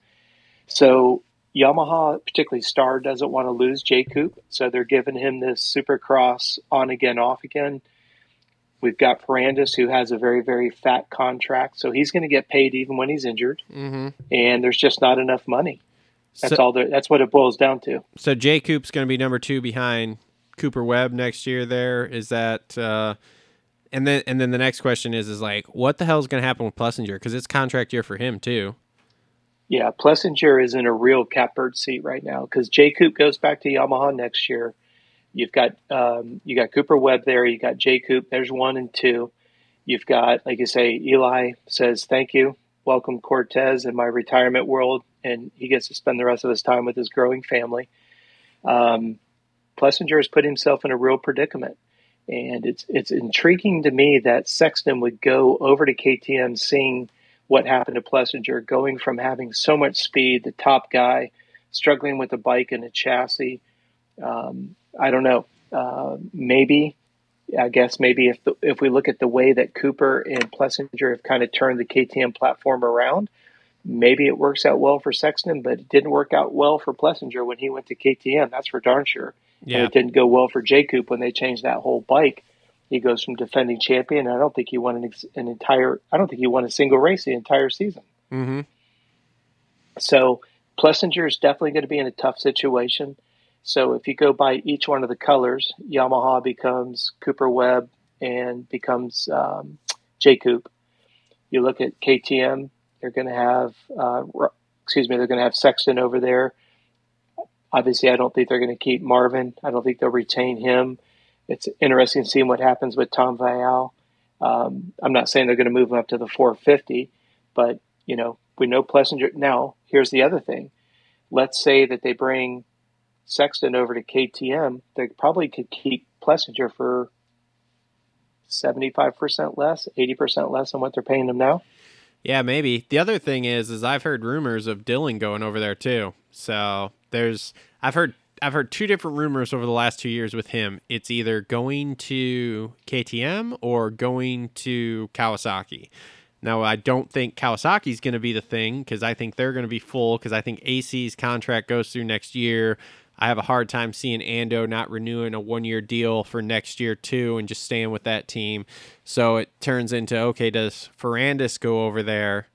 So Yamaha, particularly Star, doesn't want to lose Jay Coop, so they're giving him this Supercross on again, off again. We've got Ferrandis, who has a very, very fat contract, so he's going to get paid even when he's injured, mm-hmm. and there's just not enough money. That's so, all. That's what it boils down to. So Jay Coop's going to be number two behind Cooper Webb next year. There is that, uh, and then and then the next question is is like, what the hell is going to happen with Plessinger, because it's contract year for him too. Yeah, Plessinger is in a real catbird seat right now because Jay Coop goes back to Yamaha next year. You've got um, you got Cooper Webb there. You got Jay Coop. There's one and two. You've got, like you say, Eli says, thank you. Welcome, Cortez, in my retirement world. And he gets to spend the rest of his time with his growing family. Um, Plessinger has put himself in a real predicament. And it's it's intriguing to me that Sexton would go over to K T M seeing what happened to Plessinger, going from having so much speed, the top guy, struggling with a bike and a chassis. Um, I don't know. Uh, maybe, I guess maybe if the, if we look at the way that Cooper and Plessinger have kind of turned the K T M platform around, maybe it works out well for Sexton, but it didn't work out well for Plessinger when he went to K T M. That's for darn sure. Yeah. And it didn't go well for Jay Coop when they changed that whole bike. He goes from defending champion. I don't think he won an, an entire. I don't think he won a single race the entire season. Mm-hmm. So Plessinger is definitely going to be in a tough situation. So if you go by each one of the colors, Yamaha becomes Cooper Webb and becomes um, Jay Coop. You look at K T M; they're going to have, uh, excuse me, they're going to have Sexton over there. Obviously, I don't think they're going to keep Marvin. I don't think they'll retain him. It's interesting seeing what happens with Tom Vialle. Um, I'm not saying they're going to move him up to the four fifty, but, you know, we know Plessinger. Now, here's the other thing. Let's say that they bring Sexton over to K T M. They probably could keep Plessinger for seventy-five percent less, eighty percent less than what they're paying him now. Yeah, maybe. The other thing is, is I've heard rumors of Dylan going over there too. So there's, I've heard, I've heard two different rumors over the last two years with him. It's either going to K T M or going to Kawasaki. Now, I don't think Kawasaki's going to be the thing because I think they're going to be full because I think A C's contract goes through next year. I have a hard time seeing Ando not renewing a one-year deal for next year, too, and just staying with that team. So it turns into, okay, does Ferrandis go over there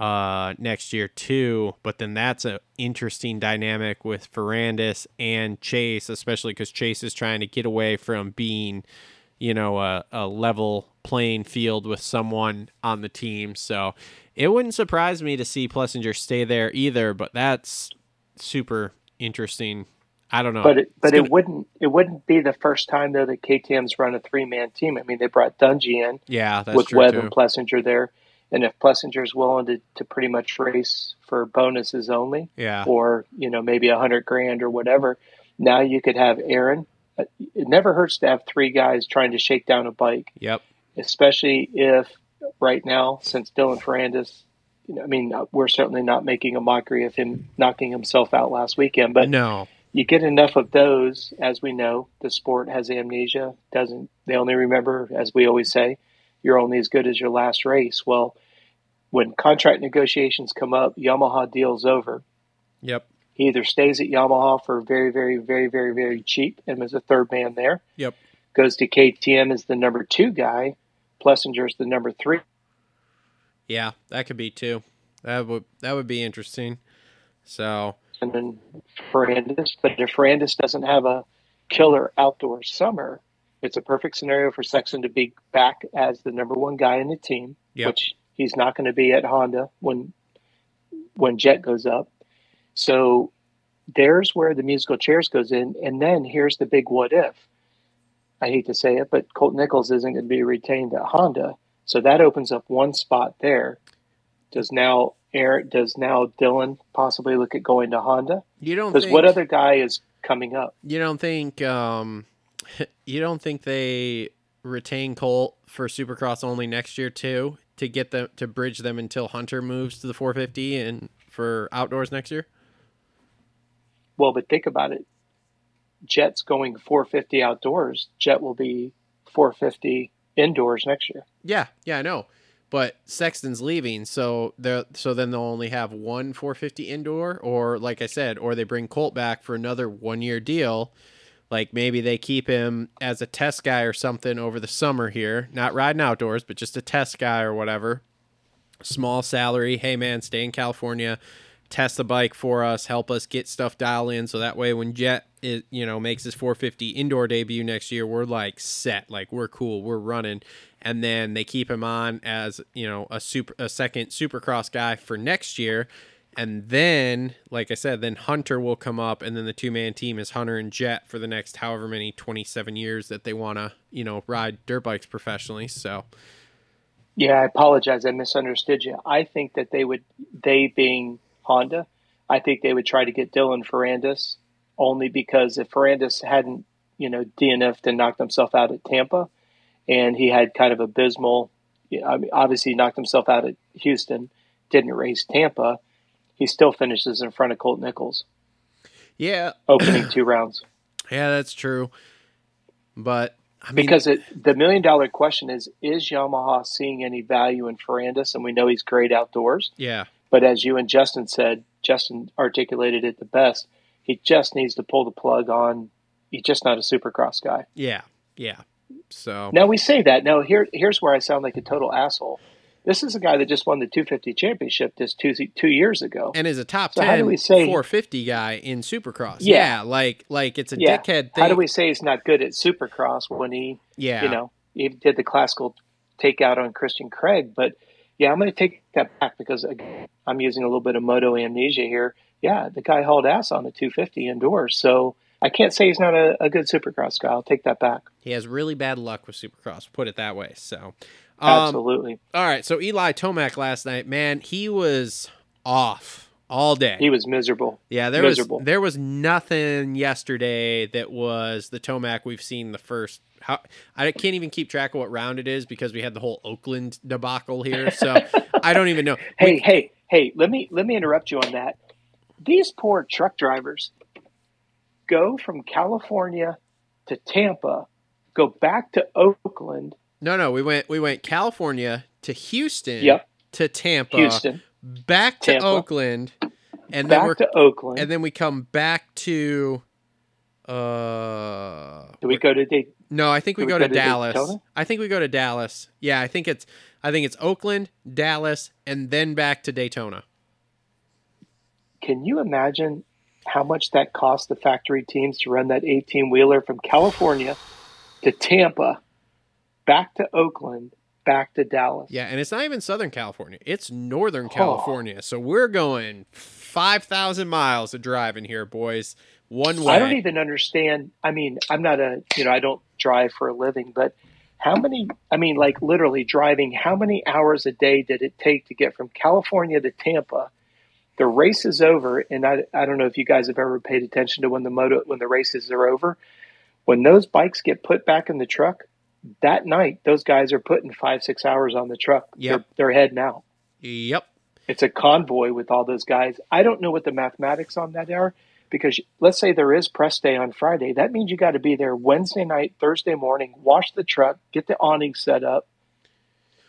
uh, next year, too? But then that's an interesting dynamic with Ferrandis and Chase, especially because Chase is trying to get away from being, you know, a, a level playing field with someone on the team. So it wouldn't surprise me to see Plessinger stay there either, but that's super interesting. I don't know, but it, but gonna... it wouldn't it wouldn't be the first time though that K T M's run a three man team. I mean, they brought Dungey in, yeah, that's with true Webb too. And Plessinger there, and if Plessinger's willing to, to pretty much race for bonuses only, yeah, or you know maybe a hundred grand or whatever, now you could have Aaron. It never hurts to have three guys trying to shake down a bike. Yep, especially if right now since Dylan Ferrandis. I mean, we're certainly not making a mockery of him knocking himself out last weekend, but no. You get enough of those, as we know, the sport has amnesia, doesn't, they only remember, as we always say, you're only as good as your last race. Well, when contract negotiations come up, Yamaha deal's over. Yep. He either stays at Yamaha for very, very, very, very, very cheap and is a third man there. Yep. Goes to K T M as the number two guy. Plessinger's the number three. Yeah, that could be too. That would that would be interesting. So and then Ferrandis, but if Ferrandis doesn't have a killer outdoor summer, it's a perfect scenario for Sexton to be back as the number one guy in the team, yep. Which he's not going to be at Honda when when Jet goes up. So there's where the musical chairs goes in, and then here's the big what if. I hate to say it, but Colt Nichols isn't going to be retained at Honda. So that opens up one spot there. Does now Eric? Does now Dylan possibly look at going to Honda? You don't because what other guy is coming up? You don't think? Um, you don't think they retain Colt for Supercross only next year too to get them to bridge them until Hunter moves to the four fifty and for outdoors next year? Well, but think about it. Jet's going four fifty outdoors. Jet will be four fifty. Indoors next year. Yeah, yeah, I know. But Sexton's leaving, so they so then they'll only have one four fifty indoor, or like I said, or they bring Colt back for another one-year deal. Like maybe they keep him as a test guy or something over the summer here, not riding outdoors, but just a test guy or whatever. Small salary. Hey man, stay in California, test the bike for us, help us get stuff dialed in, so that way when Jet It you know makes his four fifty indoor debut next year, we're like set, like we're cool, we're running. And then they keep him on as you know a super a second Supercross guy for next year. And then, like I said, then Hunter will come up, and then the two man team is Hunter and Jet for the next however many twenty-seven years that they want to you know ride dirt bikes professionally. So, yeah, I apologize, I misunderstood you. I think that they would, they being Honda, I think they would try to get Dylan Ferrandis. Only because if Ferrandis hadn't, you know, D N F'd and knocked himself out at Tampa, and he had kind of abysmal, I mean, obviously he knocked himself out at Houston, didn't race Tampa, he still finishes in front of Colt Nichols. Yeah. Opening two rounds. Yeah, that's true. But, I mean. Because it, the million dollar question is, is Yamaha seeing any value in Ferrandis? And we know he's great outdoors. Yeah. But as you and Justin said, Justin articulated it the best. He just needs to pull the plug on. He's just not a Supercross guy. Yeah, yeah. So now we say that. Now here, here's where I sound like a total asshole. This is a guy that just won the two fifty championship this two two years ago, and is a top so ten how do we say, four fifty guy in Supercross. Yeah, yeah like like it's a yeah. dickhead thing. How do we say he's not good at Supercross when he? Yeah. You know, he did the classical takeout on Christian Craig, but yeah, I'm going to take that back because again, I'm using a little bit of moto amnesia here. yeah, the guy hauled ass on the two fifty indoors. So I can't say he's not a, a good Supercross guy. I'll take that back. He has really bad luck with Supercross, put it that way. So um, absolutely. All right. So Eli Tomac last night, man, he was off all day. He was miserable. Yeah, there miserable. was there was nothing yesterday that was the Tomac we've seen the first. How, I can't even keep track of what round it is because we had the whole Oakland debacle here. So I don't even know. Hey, we, hey, hey! Let me let me interrupt you on that. These poor truck drivers go from California to Tampa, go back to Oakland. No, no, we went we went California to Houston. Yep. To Tampa. Houston. Back to Tampa, Oakland, and back then we're, to Oakland, and then we come back to. Uh, do we go to? De- no, I think we, we go, go to, to Dallas. Daytona? I think we go to Dallas. Yeah, I think it's. I think it's Oakland, Dallas, and then back to Daytona. Can you imagine how much that cost the factory teams to run that eighteen-wheeler from California to Tampa, back to Oakland? Back to Dallas. Yeah, and it's not even Southern California. It's Northern California. Oh. So we're going five thousand miles of driving here, boys, one way. I don't even understand. I mean, I'm not a, you know, I don't drive for a living, but how many, I mean, like literally driving, how many hours a day did it take to get from California to Tampa? The race is over, and I, I don't know if you guys have ever paid attention to when the moto, when the races are over. When those bikes get put back in the truck, that night, those guys are putting five, six hours on the truck. Yep. They're, they're heading out. Yep. It's a convoy with all those guys. I don't know what the mathematics on that are, because let's say there is press day on Friday. That means you got to be there Wednesday night, Thursday morning, wash the truck, get the awning set up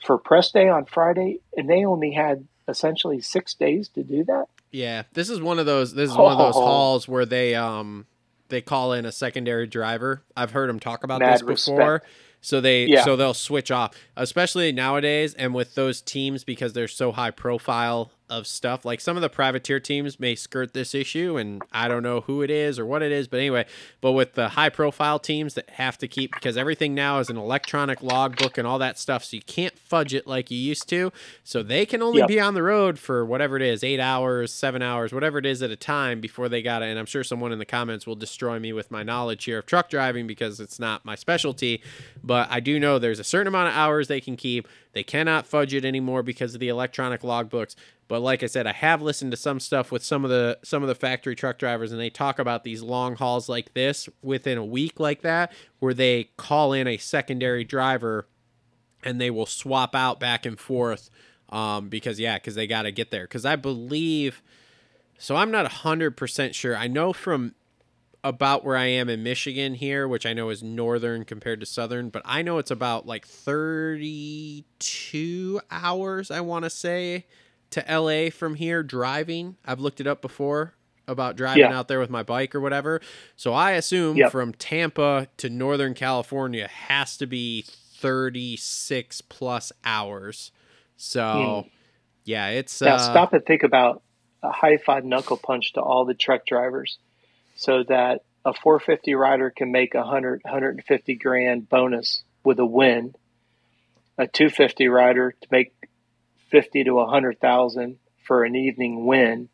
for press day on Friday. And they only had essentially six days to do that. Yeah. This is one of those, this is oh. one of those hauls where they, um, they call in a secondary driver. I've heard them talk about Mad this before. Respect. So they, yeah. so they'll switch off, especially nowadays, and with those teams, because they're so high profile of stuff. Like some of the privateer teams may skirt this issue, and I don't know who it is or what it is, but anyway, but with the high profile teams that have to keep, because everything now is an electronic logbook and all that stuff, so you can't fudge it like you used to. So they can only yep. be on the road for whatever it is, eight hours, seven hours, whatever it is at a time before they gotta, and I'm sure someone in the comments will destroy me with my knowledge here of truck driving because it's not my specialty, but I do know there's a certain amount of hours they can keep. They cannot fudge it anymore because of the electronic logbooks. But like I said, I have listened to some stuff with some of the some of the factory truck drivers, and they talk about these long hauls like this within a week like that, where they call in a secondary driver and they will swap out back and forth um, because, yeah, because they got to get there. Because I believe – so I'm not one hundred percent sure. I know from about where I am in Michigan here, which I know is northern compared to southern, but I know it's about like thirty-two hours, I want to say, to L A from here driving. I've looked it up before about driving yeah. out there with my bike or whatever. So I assume yep. from Tampa to Northern California has to be thirty-six plus hours. So mm. yeah, it's now uh, stop and think about a high five knuckle punch to all the truck drivers so that a four fifty rider can make a hundred, one hundred fifty grand bonus with a win, a two fifty rider to make fifty to a hundred thousand for an evening win.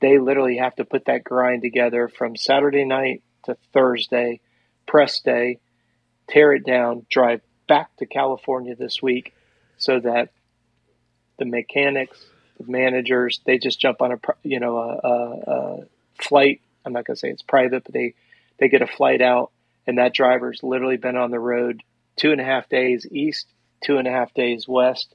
They literally have to put that grind together from Saturday night to Thursday, press day, tear it down, drive back to California this week so that the mechanics, the managers, they just jump on a, you know, a, a, a flight. I'm not going to say it's private, but they, they get a flight out, and that driver's literally been on the road two and a half days east, two and a half days west,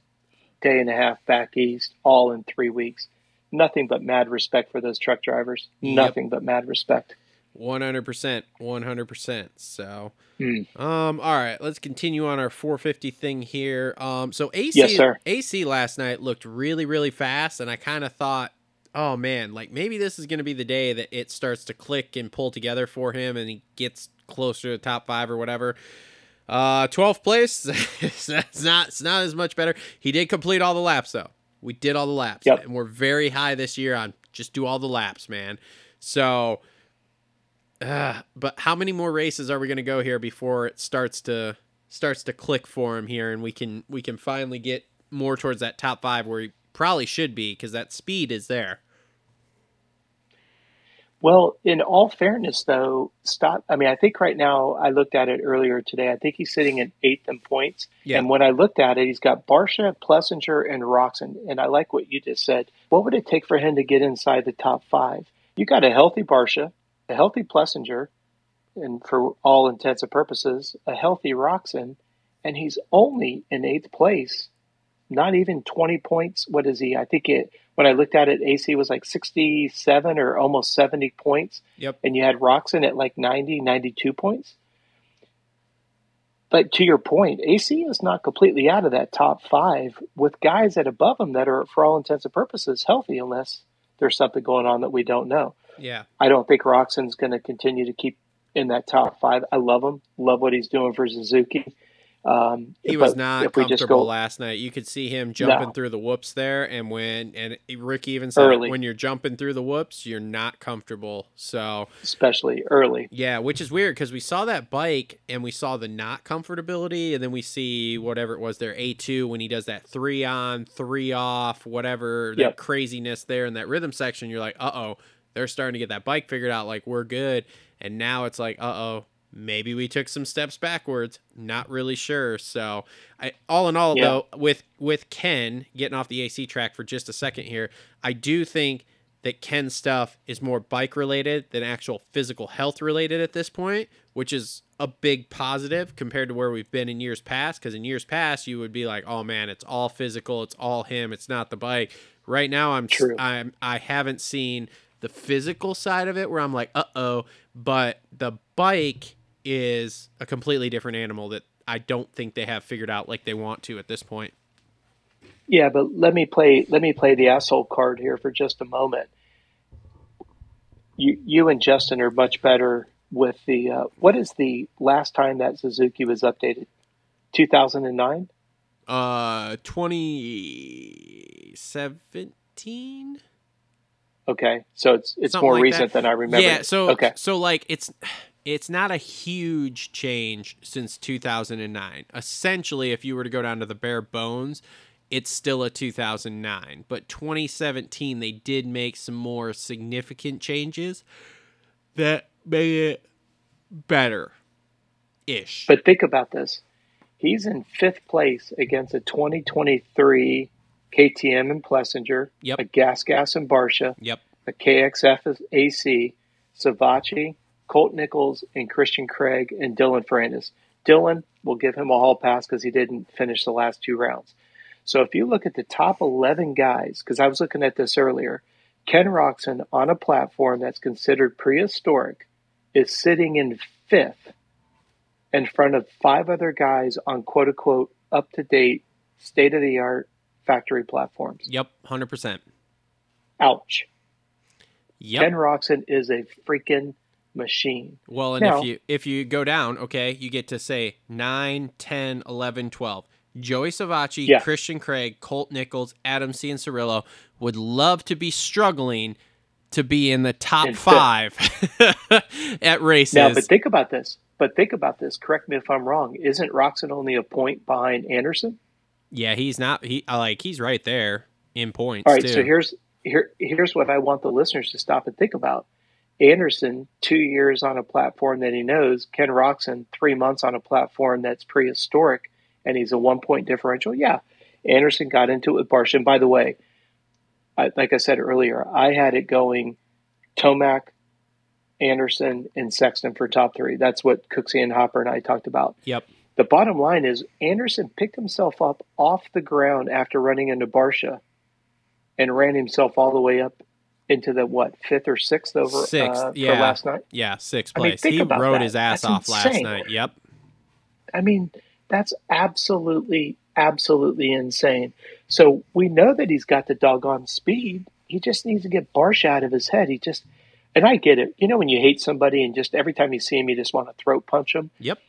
day and a half back east, all in three weeks. Nothing but mad respect for those truck drivers. Yep. Nothing but mad respect. one hundred percent. one hundred percent. So, mm. um, all right, let's continue on our four fifty thing here. Um, so A C, yes, sir. A C last night looked really, really fast, and I kind of thought, oh man, like maybe this is going to be the day that it starts to click and pull together for him, and he gets closer to the top five or whatever. Uh, twelfth place. That's not, it's not as much better. He did complete all the laps though. We did all the laps yep. and we're very high this year on just do all the laps, man. So, uh, but how many more races are we going to go here before it starts to, starts to click for him here? And we can, we can finally get more towards that top five where he probably should be, because that speed is there. Well, in all fairness, though, stop. I mean, I think right now, I looked at it earlier today. I think he's sitting at eighth in points. Yeah. And when I looked at it, he's got Barcia, Plessinger, and Roczen. And I like what you just said. What would it take for him to get inside the top five? You got a healthy Barcia, a healthy Plessinger, and for all intents and purposes, a healthy Roczen, and he's only in eighth place. Not even twenty points. What is he? I think it, when I looked at it, A C was like sixty-seven or almost seventy points. Yep. And you had Roczen at like ninety, ninety-two points. But to your point, A C is not completely out of that top five with guys that above him that are, for all intents and purposes, healthy, unless there's something going on that we don't know. Yeah. I don't think Roxen's going to continue to keep in that top five. I love him. Love what he's doing for Suzuki. Um, he was not comfortable go, last night. You could see him jumping no. through the whoops there. And when, and Rick even said, early. when you're jumping through the whoops, you're not comfortable. So especially early. Yeah. Which is weird. Cause we saw that bike and we saw the not comfortability. And then we see whatever it was there, A two, when he does that three on three off, whatever that yep. craziness there in that rhythm section, you're like, uh-oh, they're starting to get that bike figured out. Like, we're good. And now it's like, uh-oh, maybe we took some steps backwards. Not really sure. So, I, all in all, yeah. though, with with Ken getting off the A C track for just a second here, I do think that Ken's stuff is more bike related than actual physical health related at this point, which is a big positive compared to where we've been in years past. Because in years past, you would be like, "Oh man, it's all physical. It's all him. It's not the bike." Right now, I'm True. I'm I haven't seen the physical side of it where I'm like, "Uh oh," but the bike is a completely different animal that I don't think they have figured out like they want to at this point. Yeah, but let me play let me play the asshole card here for just a moment. You you and Justin are much better with the uh, what is the last time that Suzuki was updated? two thousand nine? Uh twenty seventeen? Okay. So it's it's Something more like recent that. than I remember. Yeah, so okay. so like it's It's not a huge change since two thousand nine. Essentially, if you were to go down to the bare bones, it's still a two thousand nine. But twenty seventeen, they did make some more significant changes that made it better-ish. But think about this. He's in fifth place against a twenty twenty-three K T M and Plessinger, yep. a Gas Gas and Barcia, yep. a K X F A C, Savachi, Colt Nichols, and Christian Craig, and Dylan Ferrandis. Dylan, will give him a hall pass because he didn't finish the last two rounds. So if you look at the top eleven guys, because I was looking at this earlier, Ken Roczen on a platform that's considered prehistoric is sitting in fifth in front of five other guys on quote-unquote up-to-date, state-of-the-art factory platforms. Yep, one hundred percent. Ouch. Yep. Ken Roczen is a freaking machine. Well, and now, if you if you go down, okay, you get to say nine, ten, eleven, twelve. Joey Savachi, yeah. Christian Craig, Colt Nichols, Adam C. and Cirillo would love to be struggling to be in the top five at races. Now, but think about this. But think about this. Correct me if I'm wrong. Isn't Roczen only a point behind Anderson? Yeah, he's not. He like he's right there in points. All right. Too. So here's here here's what I want the listeners to stop and think about. Anderson, two years on a platform that he knows. Ken Roczen, three months on a platform that's prehistoric, and he's a one-point differential. Yeah, Anderson got into it with Barcia. And by the way, I, like I said earlier, I had it going Tomac, Anderson, and Sexton for top three. That's what Cooksey and Hopper and I talked about. Yep. The bottom line is Anderson picked himself up off the ground after running into Barcia and ran himself all the way up into the, what, fifth or sixth over sixth, uh, yeah. for last night? Yeah, sixth place. I mean, he rode that. his ass that's off insane. last night. Yep. I mean, that's absolutely, absolutely insane. So we know that he's got the doggone speed. He just needs to get Barcia out of his head. He just, and I get it. You know when you hate somebody and just every time you see him, you just want to throat punch him? Yep.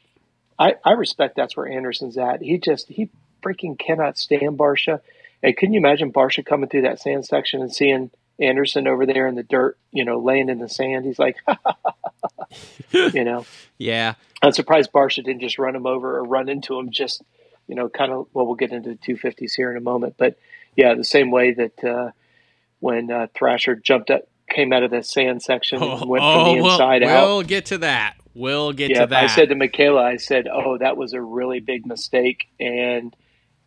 I, I respect that's where Anderson's at. He just, he freaking cannot stand Barcia. And can you imagine Barcia coming through that sand section and seeing Anderson over there in the dirt, you know, laying in the sand? He's like, you know. Yeah. I'm surprised Barcia didn't just run him over or run into him just, you know, kind of, well, we'll get into the two fifties here in a moment. But, yeah, the same way that uh, when uh, Thrasher jumped up, came out of the sand section oh, and went oh, from the inside we'll, out. We'll get to that. We'll get yeah, to that. I said to Michaela, I said, oh, that was a really big mistake. And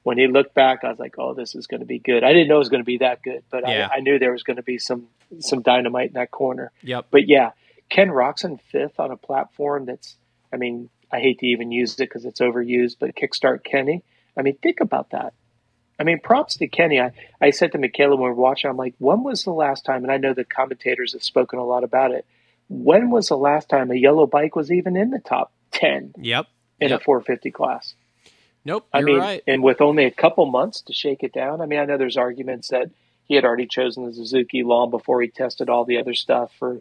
when he looked back, I was like, oh, this is going to be good. I didn't know it was going to be that good, but yeah. I, I knew there was going to be some some dynamite in that corner. Yep. But, yeah, Ken Roczen fifth on a platform that's, I mean, I hate to even use it because it's overused, but Kickstart Kenny. I mean, think about that. I mean, props to Kenny. I, I said to Michaela when we were watching, I'm like, when was the last time, and I know the commentators have spoken a lot about it, when was the last time a yellow bike was even in the top ten yep. in yep. a four fifty class? Nope, you're I mean, right. And with only a couple months to shake it down, I mean, I know there's arguments that he had already chosen the Suzuki long before he tested all the other stuff for,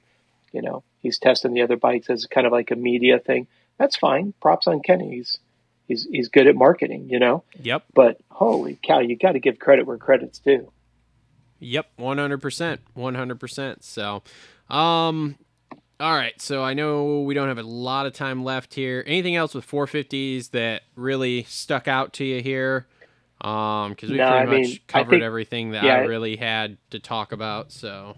you know, he's testing the other bikes as kind of like a media thing. That's fine. Props on Kenny. He's, he's, he's good at marketing, you know? Yep. But holy cow, you got to give credit where credit's due. Yep, one hundred percent. one hundred percent. So, um... all right, so I know we don't have a lot of time left here. Anything else with four fifties that really stuck out to you here? Um, because we no, pretty I much mean, covered think, everything that yeah, I really had to talk about. So,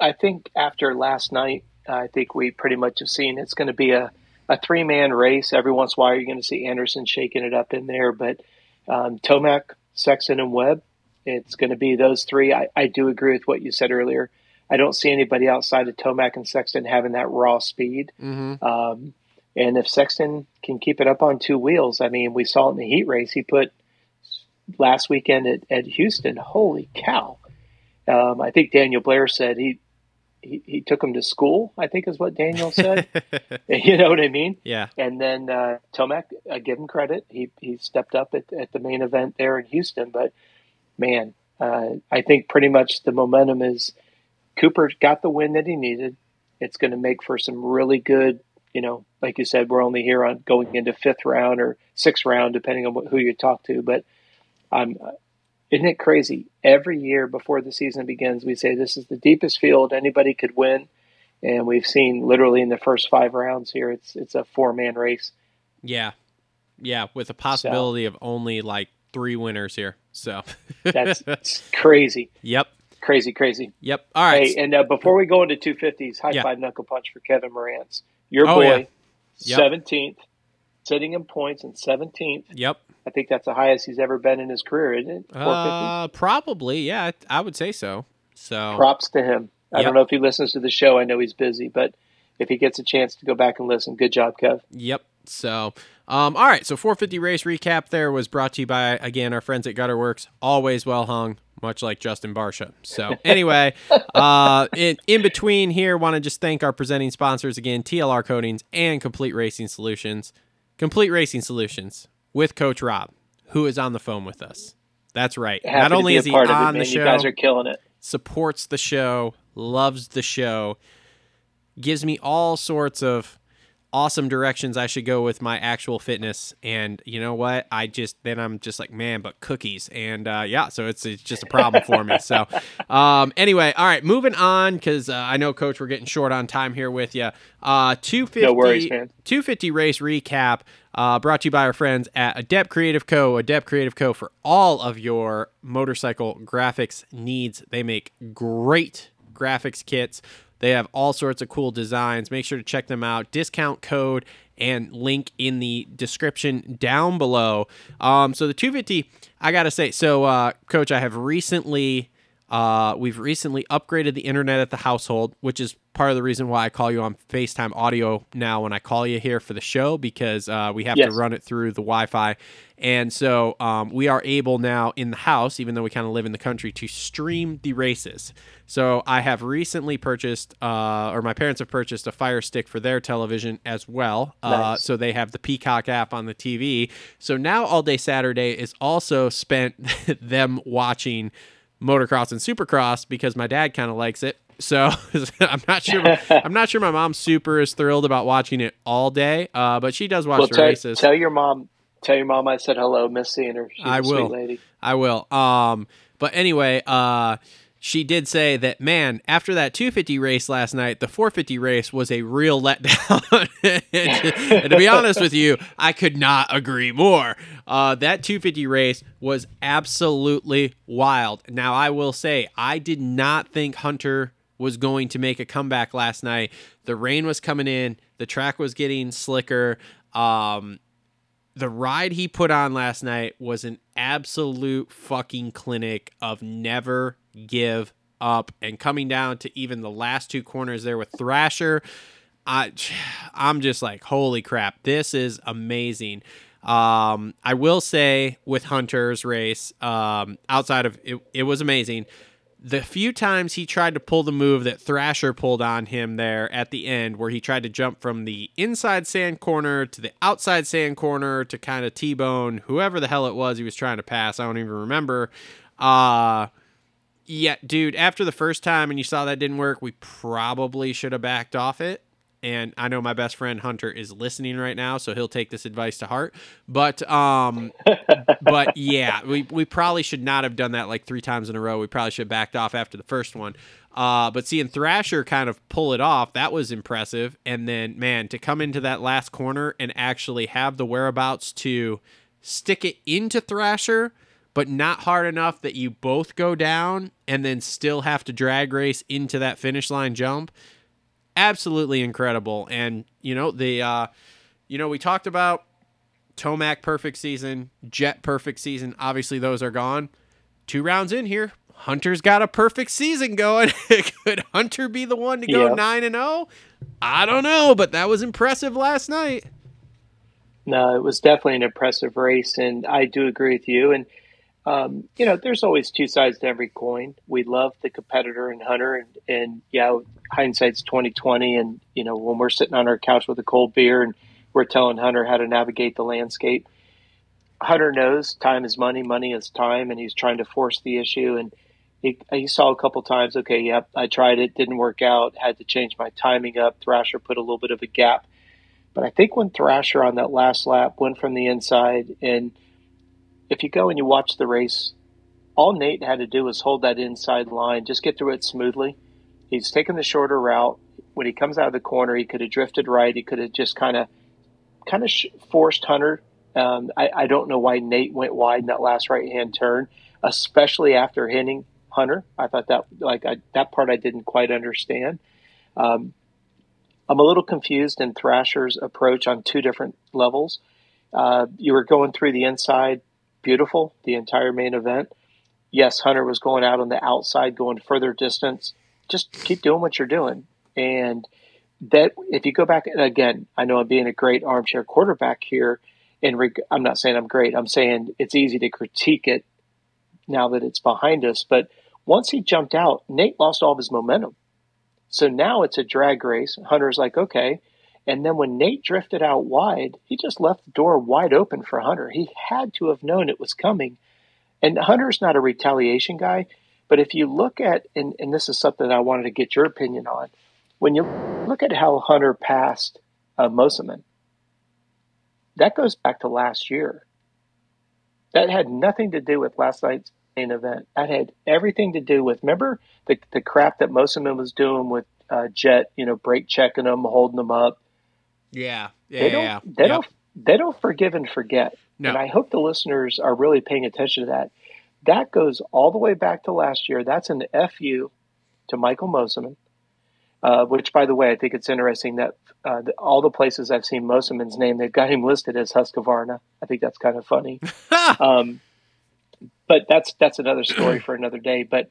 I think after last night, I think we pretty much have seen it's going to be a, a three-man race. Every once in a while, you're going to see Anderson shaking it up in there. But um, Tomac, Sexton, and Webb, it's going to be those three. I, I do agree with what you said earlier. I don't see anybody outside of Tomac and Sexton having that raw speed. Mm-hmm. Um, and if Sexton can keep it up on two wheels, I mean, we saw it in the heat race. He put last weekend at, at Houston. Holy cow. Um, I think Daniel Blair said he, he, he took him to school, I think is what Daniel said. You know what I mean? Yeah. And then uh, Tomac, I give him credit. He, he stepped up at, at the main event there in Houston. But, man, uh, I think pretty much the momentum is – Cooper got the win that he needed. It's going to make for some really good, you know, like you said, we're only here on going into fifth round or sixth round, depending on who you talk to. But um, isn't it crazy? Every year before the season begins, we say this is the deepest field anybody could win. And we've seen literally in the first five rounds here, it's it's a four-man race. Yeah. Yeah, with a possibility so, of only like three winners here. So that's, that's crazy. Yep. Crazy, crazy. Yep. All right. Hey, and uh, before we go into two fifties, high yeah. five knuckle punch for Kevin Morantz. Your oh, boy, yeah. yep. seventeenth, sitting in points and seventeenth. Yep. I think that's the highest he's ever been in his career, isn't it? Uh, probably, yeah. I would say so. So props to him. I yep. don't know if he listens to the show. I know he's busy, but if he gets a chance to go back and listen, good job, Kev. Yep. So, um, all right. So four fifty race recap there was brought to you by, again, our friends at Gutterworks. Always well hung. Much like Justin Barcia. So anyway, uh, in, in between here, want to just thank our presenting sponsors again, T L R Coatings and Complete Racing Solutions. Complete Racing Solutions with Coach Robb, who is on the phone with us. That's right. Happy Not only is he on it, the man. show, you guys are killing it. Supports the show, loves the show, gives me all sorts of awesome directions I should go with my actual fitness. And you know what? I just, then I'm just like, man, but cookies. And uh, yeah, so it's, it's just a problem for me. So um, anyway, all right, moving on. Cause uh, I know Coach, we're getting short on time here with you. Uh, two fifty, no worries, man. two fifty race recap uh, brought to you by our friends at Adept Creative Co. Adept Creative Co. for all of your motorcycle graphics needs. They make great graphics kits. They have all sorts of cool designs. Make sure to check them out. Discount code and link in the description down below. Um, so the two fifty, I got to say, so uh, Coach, I have recently, uh, we've recently upgraded the internet at the household, which is part of the reason why I call you on FaceTime audio now when I call you here for the show, because uh, we have yes. to run it through the Wi-Fi. And so um, we are able now in the house, even though we kind of live in the country, to stream the races. So I have recently purchased, uh, or my parents have purchased a Fire Stick for their television as well. Nice. Uh, so they have the Peacock app on the T V. So now all day Saturday is also spent them watching motocross and supercross because my dad kind of likes it. So I'm not sure. I'm not sure my mom super is thrilled about watching it all day, uh, but she does watch well, the tell, races. Tell your mom. Tell your mom I said hello. Miss seeing her. She's I will. A sweet lady. I will. Um, but anyway, uh, she did say that, man, after that two fifty race last night, the four fifty race was a real letdown. and, to, and to be honest with you, I could not agree more. Uh, that two fifty race was absolutely wild. Now, I will say, I did not think Hunter was going to make a comeback last night. The rain was coming in. The track was getting slicker. Um, the ride he put on last night was an absolute fucking clinic of never give up. And coming down to even the last two corners there with Thrasher, I, I'm just like, holy crap, this is amazing. Um, I will say with Hunter's race, um, outside of it, it was amazing. The few times he tried to pull the move that Thrasher pulled on him there at the end, where he tried to jump from the inside sand corner to the outside sand corner to kind of T-bone whoever the hell it was he was trying to pass. I don't even remember. Uh, yeah, dude, after the first time and you saw that didn't work, we probably should have backed off it. And I know my best friend Hunter is listening right now, so he'll take this advice to heart. But, um, but yeah, we, we probably should not have done that like three times in a row. We probably should have backed off after the first one. Uh, but seeing Thrasher kind of pull it off, that was impressive. And then, man, to come into that last corner and actually have the whereabouts to stick it into Thrasher, but not hard enough that you both go down and then still have to drag race into that finish line jump. Absolutely incredible. And, you know, the, uh, you know, we talked about Tomac perfect season, Jet perfect season. Obviously, those are gone. Two rounds in here, Hunter's got a perfect season going. Could Hunter be the one to go nine and zero? I don't know, but that was impressive last night. No, it was definitely an impressive race, and I do agree with you. And um, you know, there's always two sides to every coin. We love the competitor and Hunter, and, and yeah, hindsight's twenty twenty. And, you know, when we're sitting on our couch with a cold beer and we're telling Hunter how to navigate the landscape, Hunter knows time is money, money is time. And he's trying to force the issue. And he, he saw a couple times, okay, yep, I tried it, didn't work out, had to change my timing up. Thrasher put a little bit of a gap. But I think when Thrasher on that last lap went from the inside, and if you go and you watch the race, all Nate had to do was hold that inside line, just get through it smoothly. He's taken the shorter route. When he comes out of the corner, he could have drifted right. He could have just kind of kind of sh- forced Hunter. Um, I, I don't know why Nate went wide in that last right-hand turn, especially after hitting Hunter. I thought that like I, that part I didn't quite understand. Um, I'm a little confused in Thrasher's approach on two different levels. Uh, you were going through the inside, beautiful, the entire main event. Yes, Hunter was going out on the outside, going further distance. Just keep doing what you're doing. And that, if you go back, and again, I know I'm being a great armchair quarterback here, and reg- I'm not saying I'm great. I'm saying it's easy to critique it now that it's behind us. But once he jumped out, Nate lost all of his momentum. So now it's a drag race. Hunter's like, okay. And then when Nate drifted out wide, he just left the door wide open for Hunter. He had to have known it was coming. And Hunter's not a retaliation guy. But if you look at, and, and this is something I wanted to get your opinion on, when you look at how Hunter passed uh, Mosiman, that goes back to last year. That had nothing to do with last night's main event. That had everything to do with, remember the, the crap that Mosiman was doing with uh, Jet, you know, brake checking them, holding them up. Yeah. yeah they don't, yeah. They, yep. don't, they don't forgive and forget. No. And I hope the listeners are really paying attention to that. That goes all the way back to last year. That's an F U to Michael Mosiman, uh, which, by the way, I think it's interesting that uh, the, all the places I've seen Mosiman's name, they've got him listed as Husqvarna. I think that's kind of funny. um, but that's that's another story for another day. But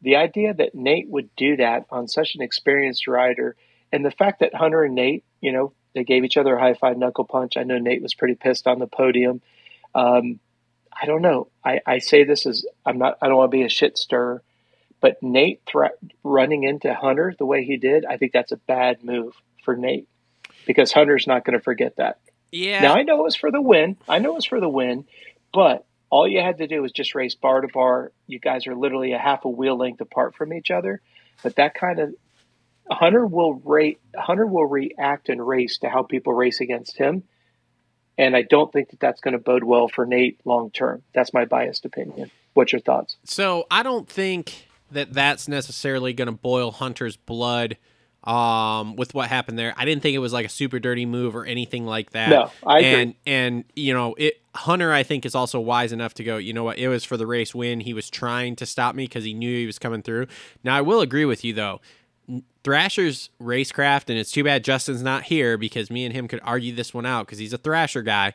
the idea that Nate would do that on such an experienced rider, and the fact that Hunter and Nate, you know, they gave each other a high-five knuckle punch. I know Nate was pretty pissed on the podium. Um I don't know. I, I say this as I'm not, I don't want to be a shit stirrer, but Nate thre- running into Hunter the way he did, I think that's a bad move for Nate because Hunter's not going to forget that. Yeah. Now I know it was for the win. I know it was for the win, but all you had to do was just race bar to bar. You guys are literally a half a wheel length apart from each other, but that kind of Hunter will rate, Hunter will react and race to how people race against him. And I don't think that that's going to bode well for Nate long-term. That's my biased opinion. What's your thoughts? So I don't think that that's necessarily going to boil Hunter's blood um, with what happened there. I didn't think it was like a super dirty move or anything like that. No, I agree. And, and you know, it, Hunter, I think, is also wise enough to go, you know what, it was for the race win. He was trying to stop me because he knew he was coming through. Now, I will agree with you, though. Thrasher's racecraft, and it's too bad Justin's not here because me and him could argue this one out because he's a Thrasher guy.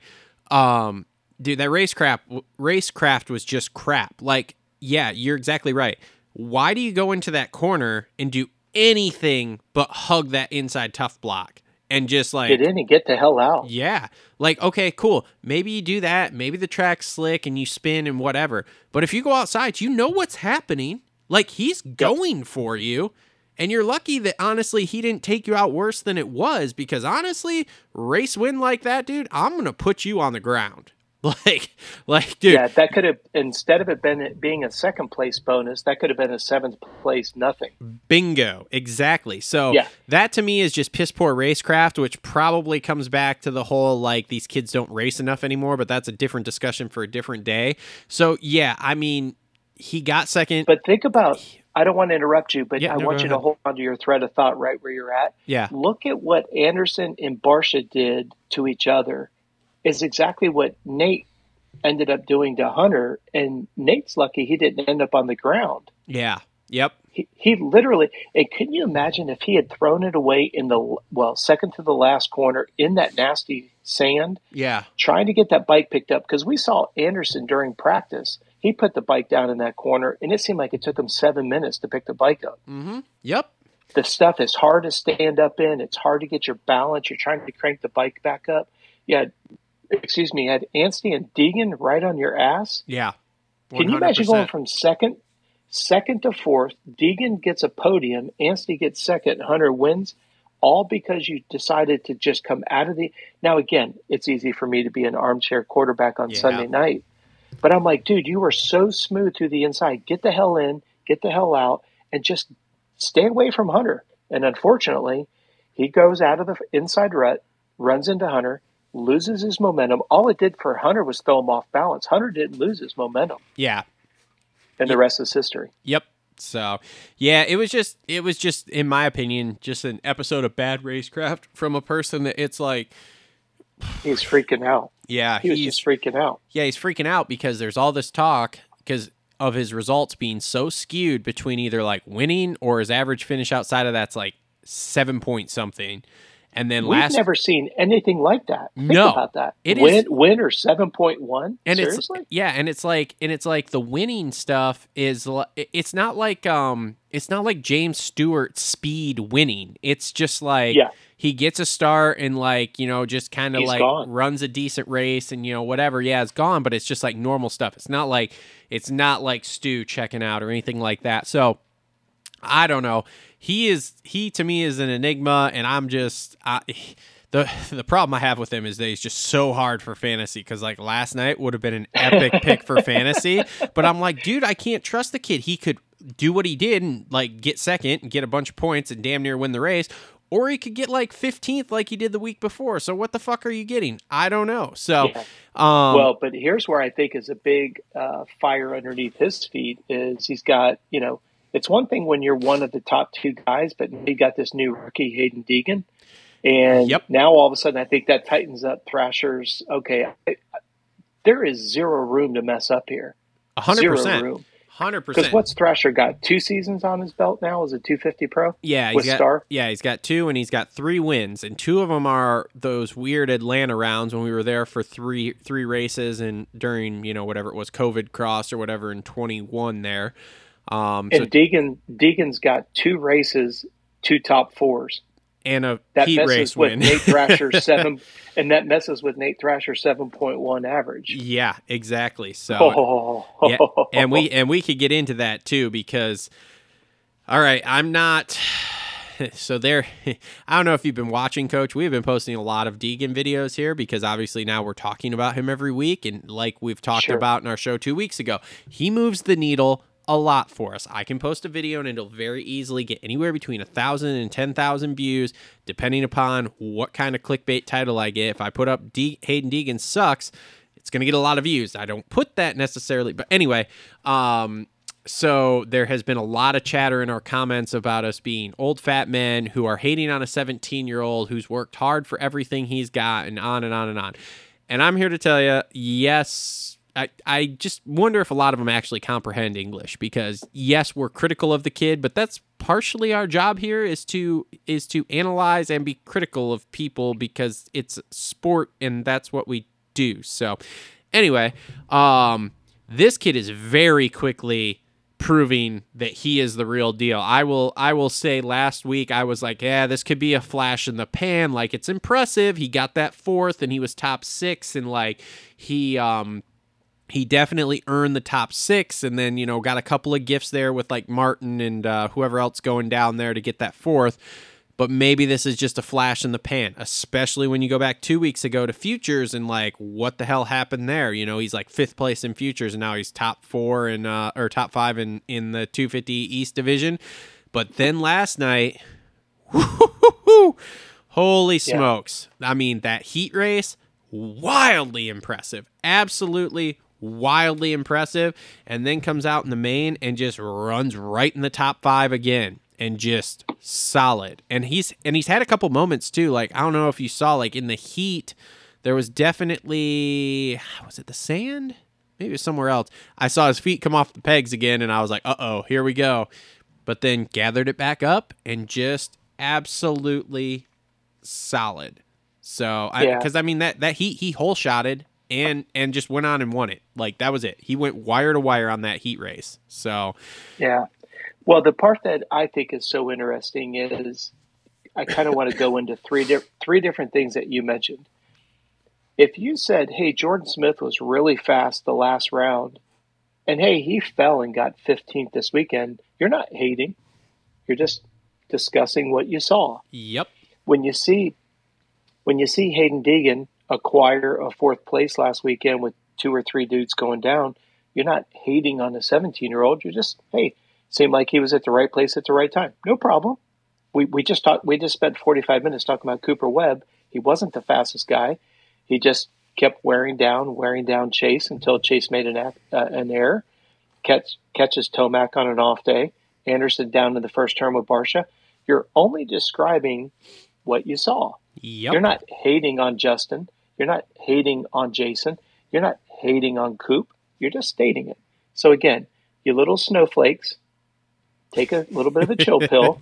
Um, dude, that racecraft, racecraft was just crap. Like, yeah, you're exactly right. Why do you go into that corner and do anything but hug that inside tough block? And just like, it didn't get the hell out. Yeah. Like, okay, cool. Maybe you do that. Maybe the track's slick and you spin and whatever. But if you go outside, you know what's happening. Like, he's going for you. And you're lucky that, honestly, he didn't take you out worse than it was. Because, honestly, race win like that, dude, I'm going to put you on the ground. Like, like, dude. Yeah, that could have, instead of it been, being a second place bonus, that could have been a seventh place nothing. Bingo. Exactly. So yeah. That to me is just piss poor racecraft, which probably comes back to the whole, like, these kids don't race enough anymore, but that's a different discussion for a different day. So yeah, I mean, he got second. But think about, I don't want to interrupt you, but yeah, I no, want you to hold on to your thread of thought right where you're at. Yeah. Look at what Anderson and Barcia did to each other. Is exactly what Nate ended up doing to Hunter, and Nate's lucky he didn't end up on the ground. Yeah. Yep. He, he literally, and can you imagine if he had thrown it away in the, well, second to the last corner in that nasty sand? Yeah. Trying to get that bike picked up, because we saw Anderson during practice. He put the bike down in that corner, and it seemed like it took him seven minutes to pick the bike up. Mm-hmm. Yep. The stuff is hard to stand up in. It's hard to get your balance. You're trying to crank the bike back up. Yeah. Excuse me, had Anstey and Deegan right on your ass? Yeah. one hundred percent. Can you imagine going from second second to fourth, Deegan gets a podium, Anstey gets second, Hunter wins, all because you decided to just come out of the – now, again, it's easy for me to be an armchair quarterback on yeah. Sunday night. But I'm like, dude, you were so smooth through the inside. Get the hell in, get the hell out, and just stay away from Hunter. And unfortunately, he goes out of the inside rut, runs into Hunter, loses his momentum. All it did for Hunter was throw him off balance. Hunter didn't lose his momentum. Yeah. And the rest is history. Yep. So, yeah, it was just, it was just, in my opinion, just an episode of bad racecraft from a person that it's like. He's freaking out. Yeah. He was just freaking out. Yeah, he's freaking out because there's all this talk because of his results being so skewed between either like winning or his average finish outside of that's like seven point something. And then last, we've never seen anything like that. Think no, about that. It win, is win or seven point one. And seriously, it's, yeah, and it's like, and it's like the winning stuff is. It's not like um, it's not like James Stewart speed winning. It's just like yeah. he gets a start and like you know just kind of like gone. runs a decent race and you know whatever. Yeah, it's gone, but it's just like normal stuff. It's not like it's not like Stu checking out or anything like that. So I don't know. He is he to me is an enigma, and I'm just I, the the problem I have with him is that he's just so hard for fantasy because like last night would have been an epic pick for fantasy, but I'm like, dude, I can't trust the kid. He could do what he did and like get second and get a bunch of points and damn near win the race, or he could get like fifteenth like he did the week before. So what the fuck are you getting? I don't know. So yeah. um, well, but here's where I think is a big uh, fire underneath his feet is he's got you know. It's one thing when you're one of the top two guys, but you got this new rookie, Hayden Deegan. And yep. now all of a sudden, I think that tightens up Thrasher's. Okay, I, I, there is zero room to mess up here. one hundred percent. Zero room. one hundred percent. Because what's Thrasher got? Two seasons on his belt now? Is it two fifty pro? Yeah. He's With got, Star? Yeah, he's got two, and he's got three wins. And two of them are those weird Atlanta rounds when we were there for three three races and during, you know, whatever it was, COVID cross or whatever in twenty-one there. Um, and so, Deegan, Deegan's got two races, two top fours, and a that heat messes race with win. Nate Thrasher seven, and that messes with Nate Thrasher seven point one average. Yeah, exactly. So, oh. yeah, and we and we could get into that too because, all right, I'm not. So there, I don't know if you've been watching, Coach. We've been posting a lot of Deegan videos here because obviously now we're talking about him every week, and like we've talked sure. about in our show two weeks ago, he moves the needle a lot for us. I can post a video and it'll very easily get anywhere between a thousand and ten thousand views, depending upon what kind of clickbait title I get. If I put up De- Hayden Deegan sucks, it's going to get a lot of views. I don't put that necessarily, but anyway, um, so there has been a lot of chatter in our comments about us being old fat men who are hating on a seventeen year old who's worked hard for everything he's got and on and on and on. And I'm here to tell you, yes, I, I just wonder if a lot of them actually comprehend English, because yes, we're critical of the kid, but that's partially our job here is to is to analyze and be critical of people because it's sport and that's what we do. So anyway, um, this kid is very quickly proving that he is the real deal. I will I will say last week I was like, yeah, this could be a flash in the pan. Like, it's impressive. He got that fourth and he was top six, and like he um he definitely earned the top six, and then, you know, got a couple of gifts there with like Martin and uh, whoever else going down there to get that fourth. But maybe this is just a flash in the pan, especially when you go back two weeks ago to Futures and like, what the hell happened there? You know, he's like fifth place in Futures and now he's top four in, uh, or top five in, in the two fifty East division. But then last night, holy smokes. Yeah. I mean, that heat race, wildly impressive, absolutely wildly impressive. And then comes out in the main and just runs right in the top five again. And just solid. And he's and he's had a couple moments too. Like, I don't know if you saw, like in the heat, there was definitely, was it the sand? Maybe it was somewhere else. I saw his feet come off the pegs again, and I was like, uh-oh, here we go. But then gathered it back up and just absolutely solid. So, because yeah. I, I mean, that, that heat, he hole-shotted and and just went on and won it. Like, that was it. He went wire to wire on that heat race. So, yeah. Well, the part that I think is so interesting is I kind of want to go into three di- three different things that you mentioned. If you said, hey, Jordan Smith was really fast the last round, and hey, he fell and got fifteenth this weekend, you're not hating. You're just discussing what you saw. Yep. When you see when you see Hayden Deegan acquire a fourth place last weekend with two or three dudes going down, you're not hating on a seventeen-year-old. You're just, hey, seemed like he was at the right place at the right time. No problem. We we just talked. We just spent forty-five minutes talking about Cooper Webb. He wasn't the fastest guy. He just kept wearing down, wearing down Chase until Chase made an uh, an error. Catch catches Tomac on an off day. Anderson down in the first term with Barcia. You're only describing what you saw. Yep. You're not hating on Justin. You're not hating on Jason. You're not hating on Coop. You're just stating it. So again, you little snowflakes. Take a little bit of a chill pill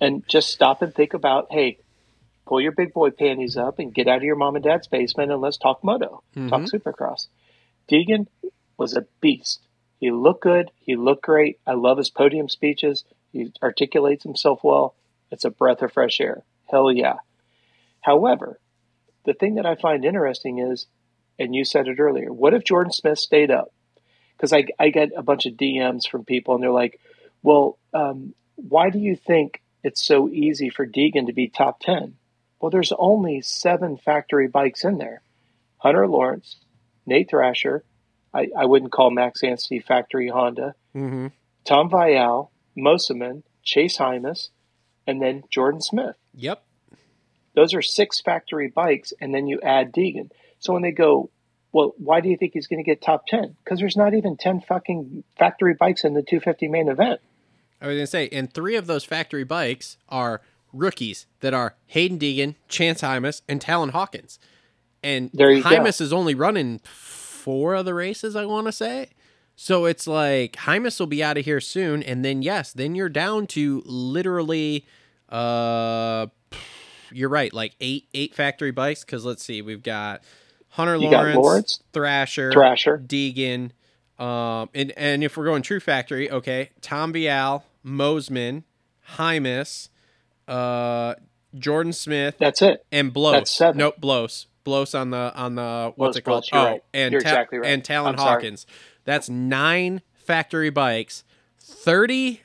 and just stop and think about, hey, pull your big boy panties up and get out of your mom and dad's basement and let's talk moto, mm-hmm. talk supercross. Deegan was a beast. He looked good. He looked great. I love his podium speeches. He articulates himself well. It's a breath of fresh air. Hell yeah. However, the thing that I find interesting is, and you said it earlier, what if Jordan Smith stayed up? Because I, I get a bunch of D Ms from people and they're like, well, um, why do you think it's so easy for Deegan to be top ten? Well, there's only seven factory bikes in there. Hunter Lawrence, Nate Thrasher, I, I wouldn't call Max Anstey factory Honda, mm-hmm. Tom Vialle, Mosiman, Chase Hymas, and then Jordan Smith. Yep. Those are six factory bikes, and then you add Deegan. So when they go, well, why do you think he's going to get top ten? Because there's not even ten fucking factory bikes in the two fifty main event. I was going to say, and three of those factory bikes are rookies that are Hayden Deegan, Chance Hymas, and Talon Hawkins. And Hymas go. is only running four of the races, I want to say. So it's like Hymas will be out of here soon. And then, yes, then you're down to literally, uh, you're right, like eight, eight factory bikes. Because let's see, we've got Hunter Lawrence, Lawrence, Thrasher, Thrasher, Deegan, um, and, and if we're going true factory, okay, Tom Vialle, Mosman, Hymas, uh, Jordan Smith. That's it. And Blose. That's seven. Nope, Blose. Blose on the on the what's Blose, it called? Blose, oh, right. and ta- exactly right. and Talon I'm Hawkins. Sorry. That's nine factory bikes. thirty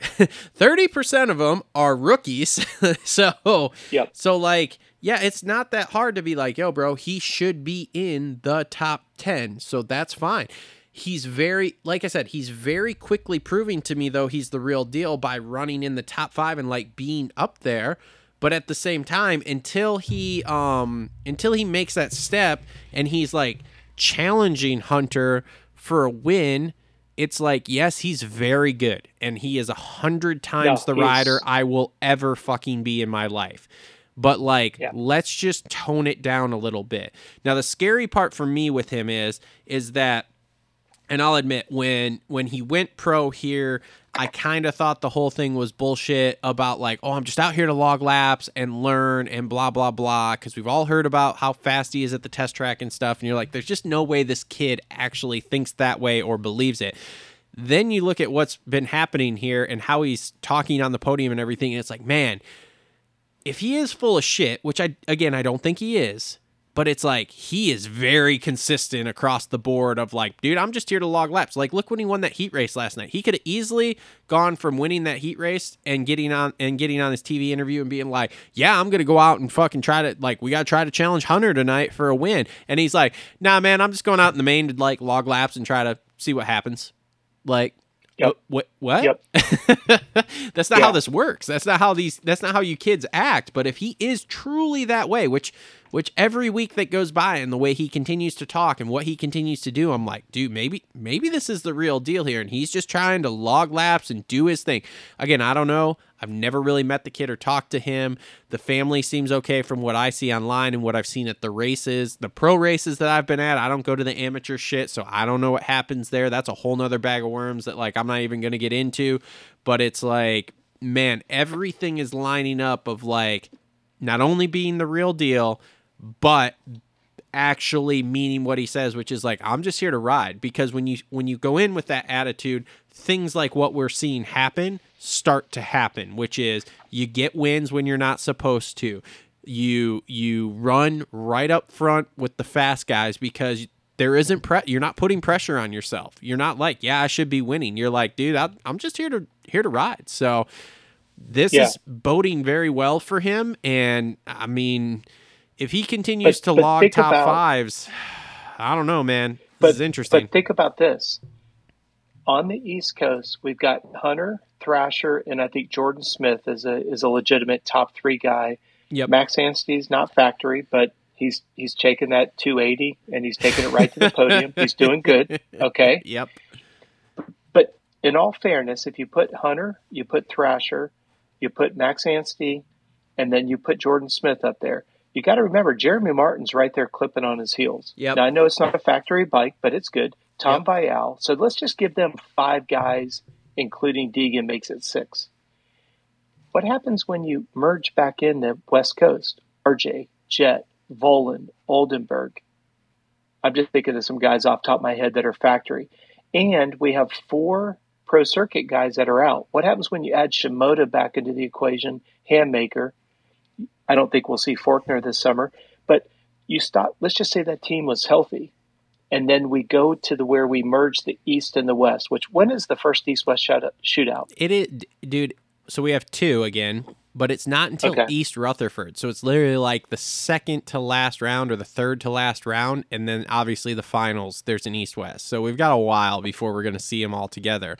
percent of them are rookies. so yep. so like. Yeah, it's not that hard to be like, yo, bro, he should be in the top ten, so that's fine. He's very, like I said, he's very quickly proving to me, though, he's the real deal by running in the top five and, like, being up there. But at the same time, until he um, until he makes that step and he's, like, challenging Hunter for a win, it's like, yes, he's very good, and he is a hundred times no, the rider I will ever fucking be in my life. But, like, yeah. let's just tone it down a little bit. Now, the scary part for me with him is, is that And I'll admit, when when he went pro here, I kind of thought the whole thing was bullshit about like, oh, I'm just out here to log laps and learn and blah, blah, blah, because we've all heard about how fast he is at the test track and stuff. And you're like, there's just no way this kid actually thinks that way or believes it. Then you look at what's been happening here and how he's talking on the podium and everything. And it's like, man, if he is full of shit, which I, again, I don't think he is, but it's like, he is very consistent across the board of like, dude, I'm just here to log laps. Like, look when he won that heat race last night. He could have easily gone from winning that heat race and getting on and getting on his T V interview and being like, yeah, I'm going to go out and fucking try to, like, we got to try to challenge Hunter tonight for a win. And he's like, nah, man, I'm just going out in the main to like log laps and try to see what happens. Like, yep. what, what? Yep. That's not yeah. how this works. That's not how these, that's not how you kids act. But if he is truly that way, which, which every week that goes by and the way he continues to talk and what he continues to do, I'm like, dude, maybe, maybe this is the real deal here. And he's just trying to log laps and do his thing. Again, I don't know. I've never really met the kid or talked to him. The family seems okay from what I see online and what I've seen at the races, the pro races that I've been at. I don't go to the amateur shit, so I don't know what happens there. That's a whole nother bag of worms that, like, I'm not even going to get into. But it's like, man, everything is lining up of, like, not only being the real deal, but actually meaning what he says, which is like, I'm just here to ride. Because when you when you go in with that attitude, things like what we're seeing happen start to happen, which is you get wins when you're not supposed to. You you run right up front with the fast guys because there isn't pre- you're not putting pressure on yourself. You're not like, yeah, I should be winning. You're like, dude, I, I'm just here to here to ride. So this yeah. is boding very well for him. And I mean, if he continues but, to but log top about, fives, I don't know, man. This but, is interesting. But think about this. On the East Coast, we've got Hunter, Thrasher, and I think Jordan Smith is a is a legitimate top three guy. Yep. Max Anstey's not factory, but he's he's taking that two eighty and he's taking it right to the podium. He's doing good. Okay. Yep. But in all fairness, if you put Hunter, you put Thrasher, you put Max Anstey, and then you put Jordan Smith up there. You got to remember, Jeremy Martin's right there clipping on his heels. Yep. Now, I know it's not a factory bike, but it's good. Tom yep. Vialle. So let's just give them five guys, including Deegan, makes it six. What happens when you merge back in the West Coast? R J, Jet, Volan, Oldenburg. I'm just thinking of some guys off the top of my head that are factory. And we have four pro circuit guys that are out. What happens when you add Shimoda back into the equation, Handmaker? I don't think we'll see Faulkner this summer, but you stop. Let's just say that team was healthy. And then we go to the where we merge the East and the West, which when is the first East-West shootout? It is, dude. So we have two again, but it's not until okay. East Rutherford. So it's literally like the second to last round or the third to last round. And then obviously the finals, there's an East-West. So we've got a while before we're going to see them all together.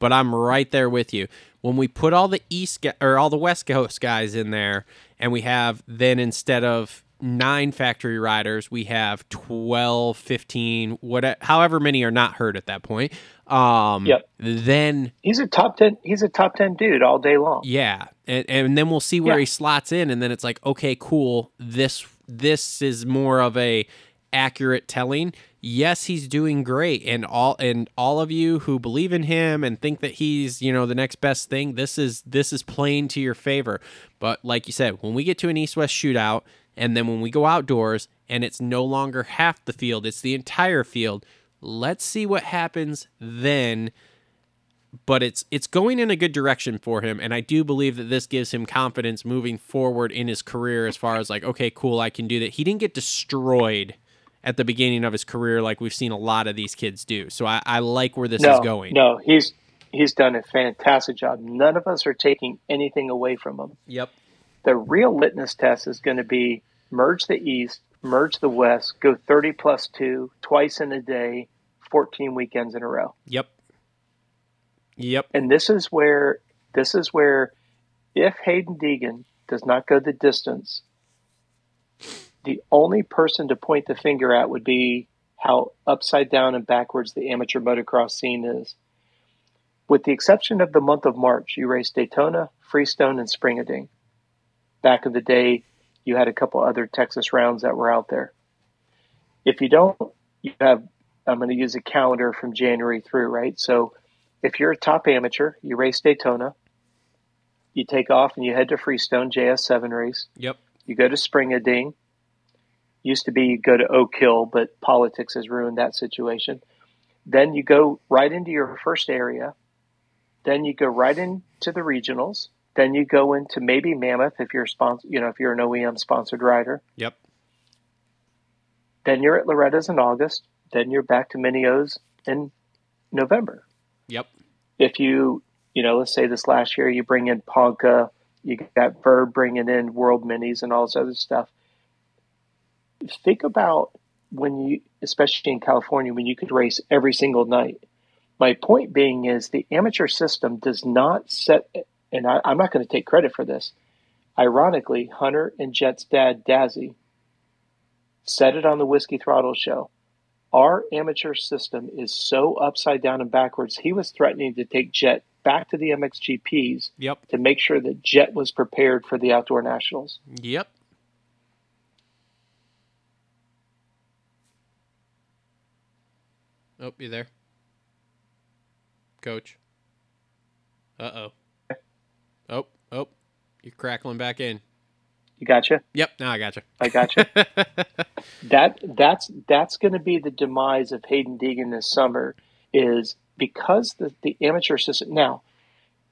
But I'm right there with you. When we put all the East or all the West Coast guys in there, and we have then instead of nine factory riders, we have twelve, fifteen, whatever, however many are not hurt at that point. Um, yep. Then he's a top ten. He's a top ten dude all day long. Yeah, and and then we'll see where yeah. he slots in, and then it's like, okay, cool. This this is more of a accurate telling. Yes, he's doing great, and all and all of you who believe in him and think that he's, you know, the next best thing, this is this is playing to your favor. But like you said, when we get to an East-West shootout, and then when we go outdoors and it's no longer half the field, it's the entire field, let's see what happens then. But it's it's going in a good direction for him, and I do believe that this gives him confidence moving forward in his career as far as like, okay, cool, I can do that. He didn't get destroyed at the beginning of his career like we've seen a lot of these kids do. So I, I like where this no, is going. No, he's he's done a fantastic job. None of us are taking anything away from him. Yep. The real litmus test is going to be merge the East, merge the West, go thirty plus two, twice in a day, fourteen weekends in a row. Yep. Yep. And this is where this is where if Hayden Deegan does not go the distance, the only person to point the finger at would be how upside down and backwards the amateur motocross scene is. With the exception of the month of March, you raced Daytona, Freestone, and Springading. Back in the day, you had a couple other Texas rounds that were out there. If you don't, you have I'm going to use a calendar from January through, right? So if you're a top amateur, you race Daytona, you take off and you head to Freestone, J S seven race. Yep. You go to Springadine. Used to be you go to Oak Hill, but politics has ruined that situation. Then you go right into your first area. Then you go right into the regionals. Then you go into maybe Mammoth if you're sponsor, you know, if you're an O E M sponsored rider. Yep. Then you're at Loretta's in August. Then you're back to Minneo's in November. Yep. If you, you know, let's say this last year you bring in Ponca, you got Verb bringing in World Minis and all this other stuff. Think about when you, especially in California, when you could race every single night. My point being is the amateur system does not set, and I, I'm not going to take credit for this. Ironically, Hunter and Jet's dad, Dazzy, said it on the Whiskey Throttle show. Our amateur system is so upside down and backwards. He was threatening to take Jet back to the M X G Ps yep. to make sure that Jet was prepared for the Outdoor Nationals. Yep. Oh, you there? Coach. Uh-oh. Oh, oh, you're crackling back in. You gotcha? Yep, now I gotcha. I gotcha. that that's that's going to be the demise of Hayden Deegan this summer, is because the, the amateur system. Now,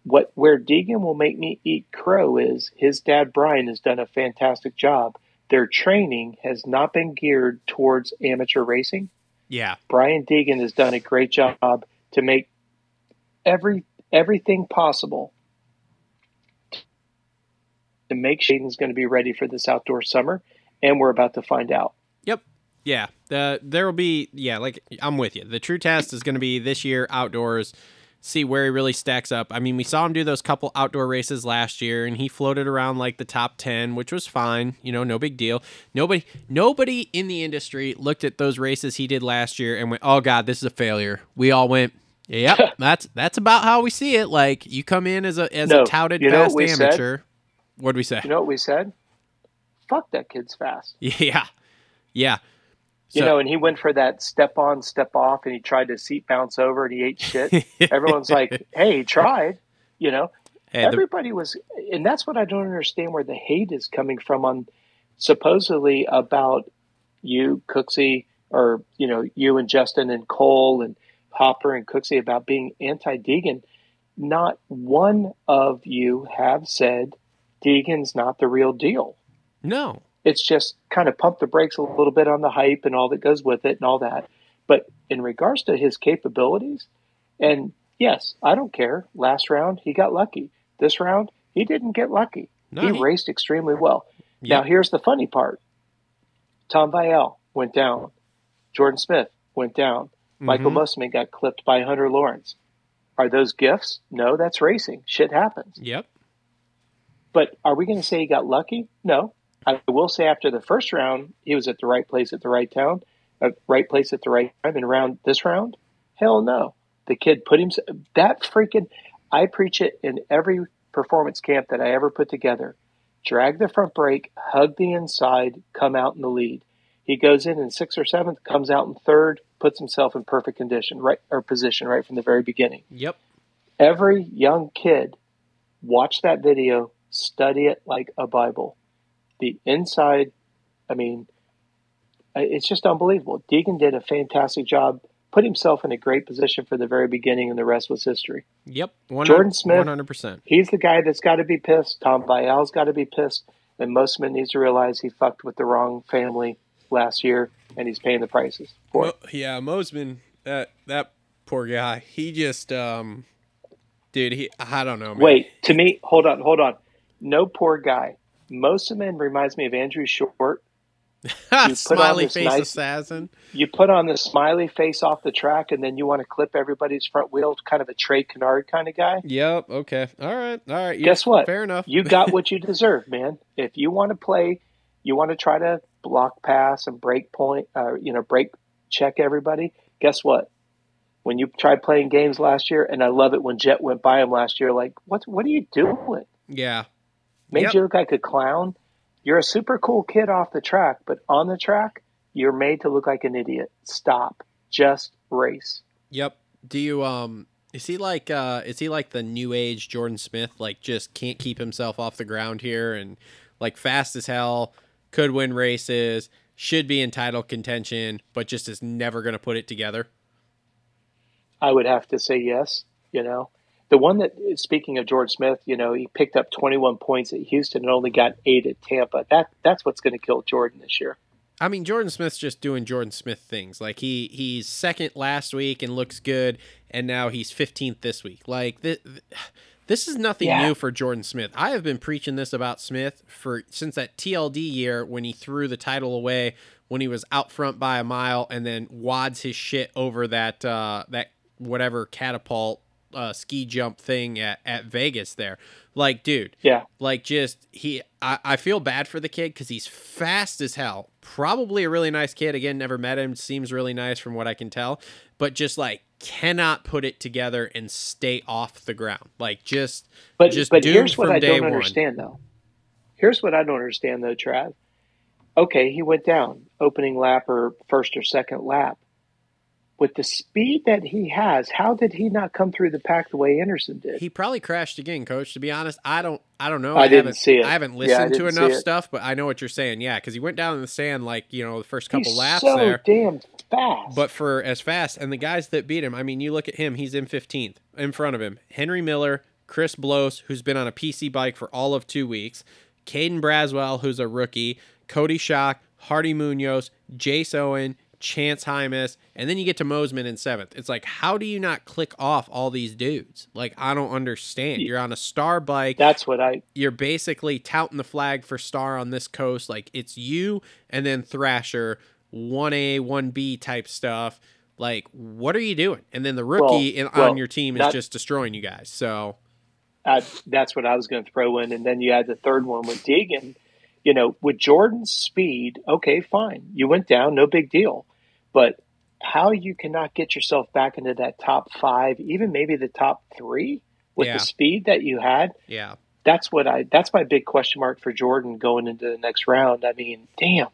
what where Deegan will make me eat crow is his dad Brian has done a fantastic job. Their training has not been geared towards amateur racing. Yeah, Brian Deegan has done a great job to make every everything possible to make sure Hayden's going to be ready for this outdoor summer, and we're about to find out. Yep. Yeah. Uh, there will be, yeah, like, I'm with you. The true test is going to be this year outdoors, see where he really stacks up. I mean, we saw him do those couple outdoor races last year, and he floated around, like, the top ten, which was fine. You know, no big deal. Nobody nobody in the industry looked at those races he did last year and went, oh, God, this is a failure. We all went, yep, that's that's about how we see it. Like, you come in as a, as no, a touted you know fast what we amateur. Said? What'd we say? You know what we said? Fuck, that kid's fast. Yeah. Yeah. So, you know, and he went for that step on, step off, and he tried to seat bounce over, and he ate shit. Everyone's like, hey, he tried. You know, hey, everybody the... was, and that's what I don't understand where the hate is coming from on supposedly about you, Cooksey, or, you know, you and Justin and Cole and Hopper and Cooksey about being anti-Deegan. Not one of you have said Deegan's not the real deal. No. It's just kind of pump the brakes a little bit on the hype and all that goes with it and all that. But in regards to his capabilities, and yes, I don't care. Last round, he got lucky. This round, he didn't get lucky. No, he, he raced extremely well. Yeah. Now, here's the funny part. Tom Vialle went down. Jordan Smith went down. Mm-hmm. Michael Mosiman got clipped by Hunter Lawrence. Are those gifts? No, that's racing. Shit happens. Yep. But are we going to say he got lucky? No. I will say after the first round, he was at the right place at the right town, uh, right place at the right time. And round this round, hell no. The kid put himself – that freaking – I preach it in every performance camp that I ever put together. Drag the front brake, hug the inside, come out in the lead. He goes in in sixth or seventh, comes out in third, puts himself in perfect condition right or position right from the very beginning. Yep. Every young kid, watch that video. Study it like a Bible. The inside, I mean, it's just unbelievable. Deegan did a fantastic job, put himself in a great position for the very beginning, and the rest was history. Yep. Jordan Smith, one hundred percent. He's the guy that's got to be pissed. Tom Vialle's got to be pissed. And most men needs to realize he fucked with the wrong family last year, and he's paying the prices for it. Well, yeah, Mosman, that, that poor guy, he just, um, dude, he, I don't know, man. Wait, to me, hold on, hold on. No poor guy. Mosiman reminds me of Andrew Short. Smiley face nice, assassin. You put on the smiley face off the track, and then you want to clip everybody's front wheel, kind of a Trey Kennard kind of guy. Yep. Okay. All right. All right. Guess yeah, what? Fair enough. You got what you deserve, man. If you want to play, you want to try to block pass and break point, uh, you know, break check everybody. Guess what? When you tried playing games last year, and I love it when Jet went by him last year, like, what? What are you doing? Yeah. Made yep. you look like a clown. You're a super cool kid off the track, but on the track, you're made to look like an idiot. Stop. just race. Yep. Do you um is he like uh is he like the new age Jordan Smith, like just can't keep himself off the ground here and like fast as hell, could win races, should be in title contention, but just is never going to put it together? I would have to say yes. You know, the one that, speaking of George Smith, you know, he picked up twenty-one points at Houston and only got eight at Tampa. That that's what's going to kill Jordan this year. I mean, Jordan Smith's just doing Jordan Smith things. Like he he's second last week and looks good, and now he's fifteenth this week. Like this, this is nothing yeah. new for Jordan Smith. I have been preaching this about Smith for since that T L D year when he threw the title away when he was out front by a mile and then wads his shit over that uh, that whatever catapult uh, ski jump thing at, at Vegas there. Like, dude, yeah, like just he, I, I feel bad for the kid cause he's fast as hell. Probably a really nice kid. Again, never met him. Seems really nice from what I can tell, but just like cannot put it together and stay off the ground. Like just, but, just but here's what I don't one. understand though. Here's what I don't understand though, Trav. Okay. He went down opening lap or first or second lap. With the speed that he has, how did he not come through the pack the way Anderson did? He probably crashed again, Coach. To be honest, I don't, I don't know. I, I didn't see it. I haven't listened yeah, I to enough stuff, but I know what you're saying. Yeah, because he went down in the sand like you know the first couple he's laps so there. So damn fast. But for as fast, and the guys that beat him, I mean, you look at him. He's in fifteenth in front of him. Henry Miller, Chris Blose, who's been on a P C bike for all of two weeks, Caden Braswell, who's a rookie, Cody Shock, Hardy Munoz, Jace Owen, Chance Hymas, and then you get to Mosiman in seventh. It's like, how do you not click off all these dudes? Like, I don't understand. You're on a Star bike. That's what I... You're basically touting the flag for Star on this coast. Like, it's you and then Thrasher, one A, one B type stuff. Like, what are you doing? And then the rookie well, in, well, on your team is that, just destroying you guys, so... I, that's what I was going to throw in, and then you had the third one with Deegan. You know, with Jordan's speed, okay, fine. You went down, no big deal. But how you cannot get yourself back into that top five, even maybe the top three with yeah. the speed that you had. Yeah. That's what I, that's my big question mark for Jordan going into the next round. I mean, damn,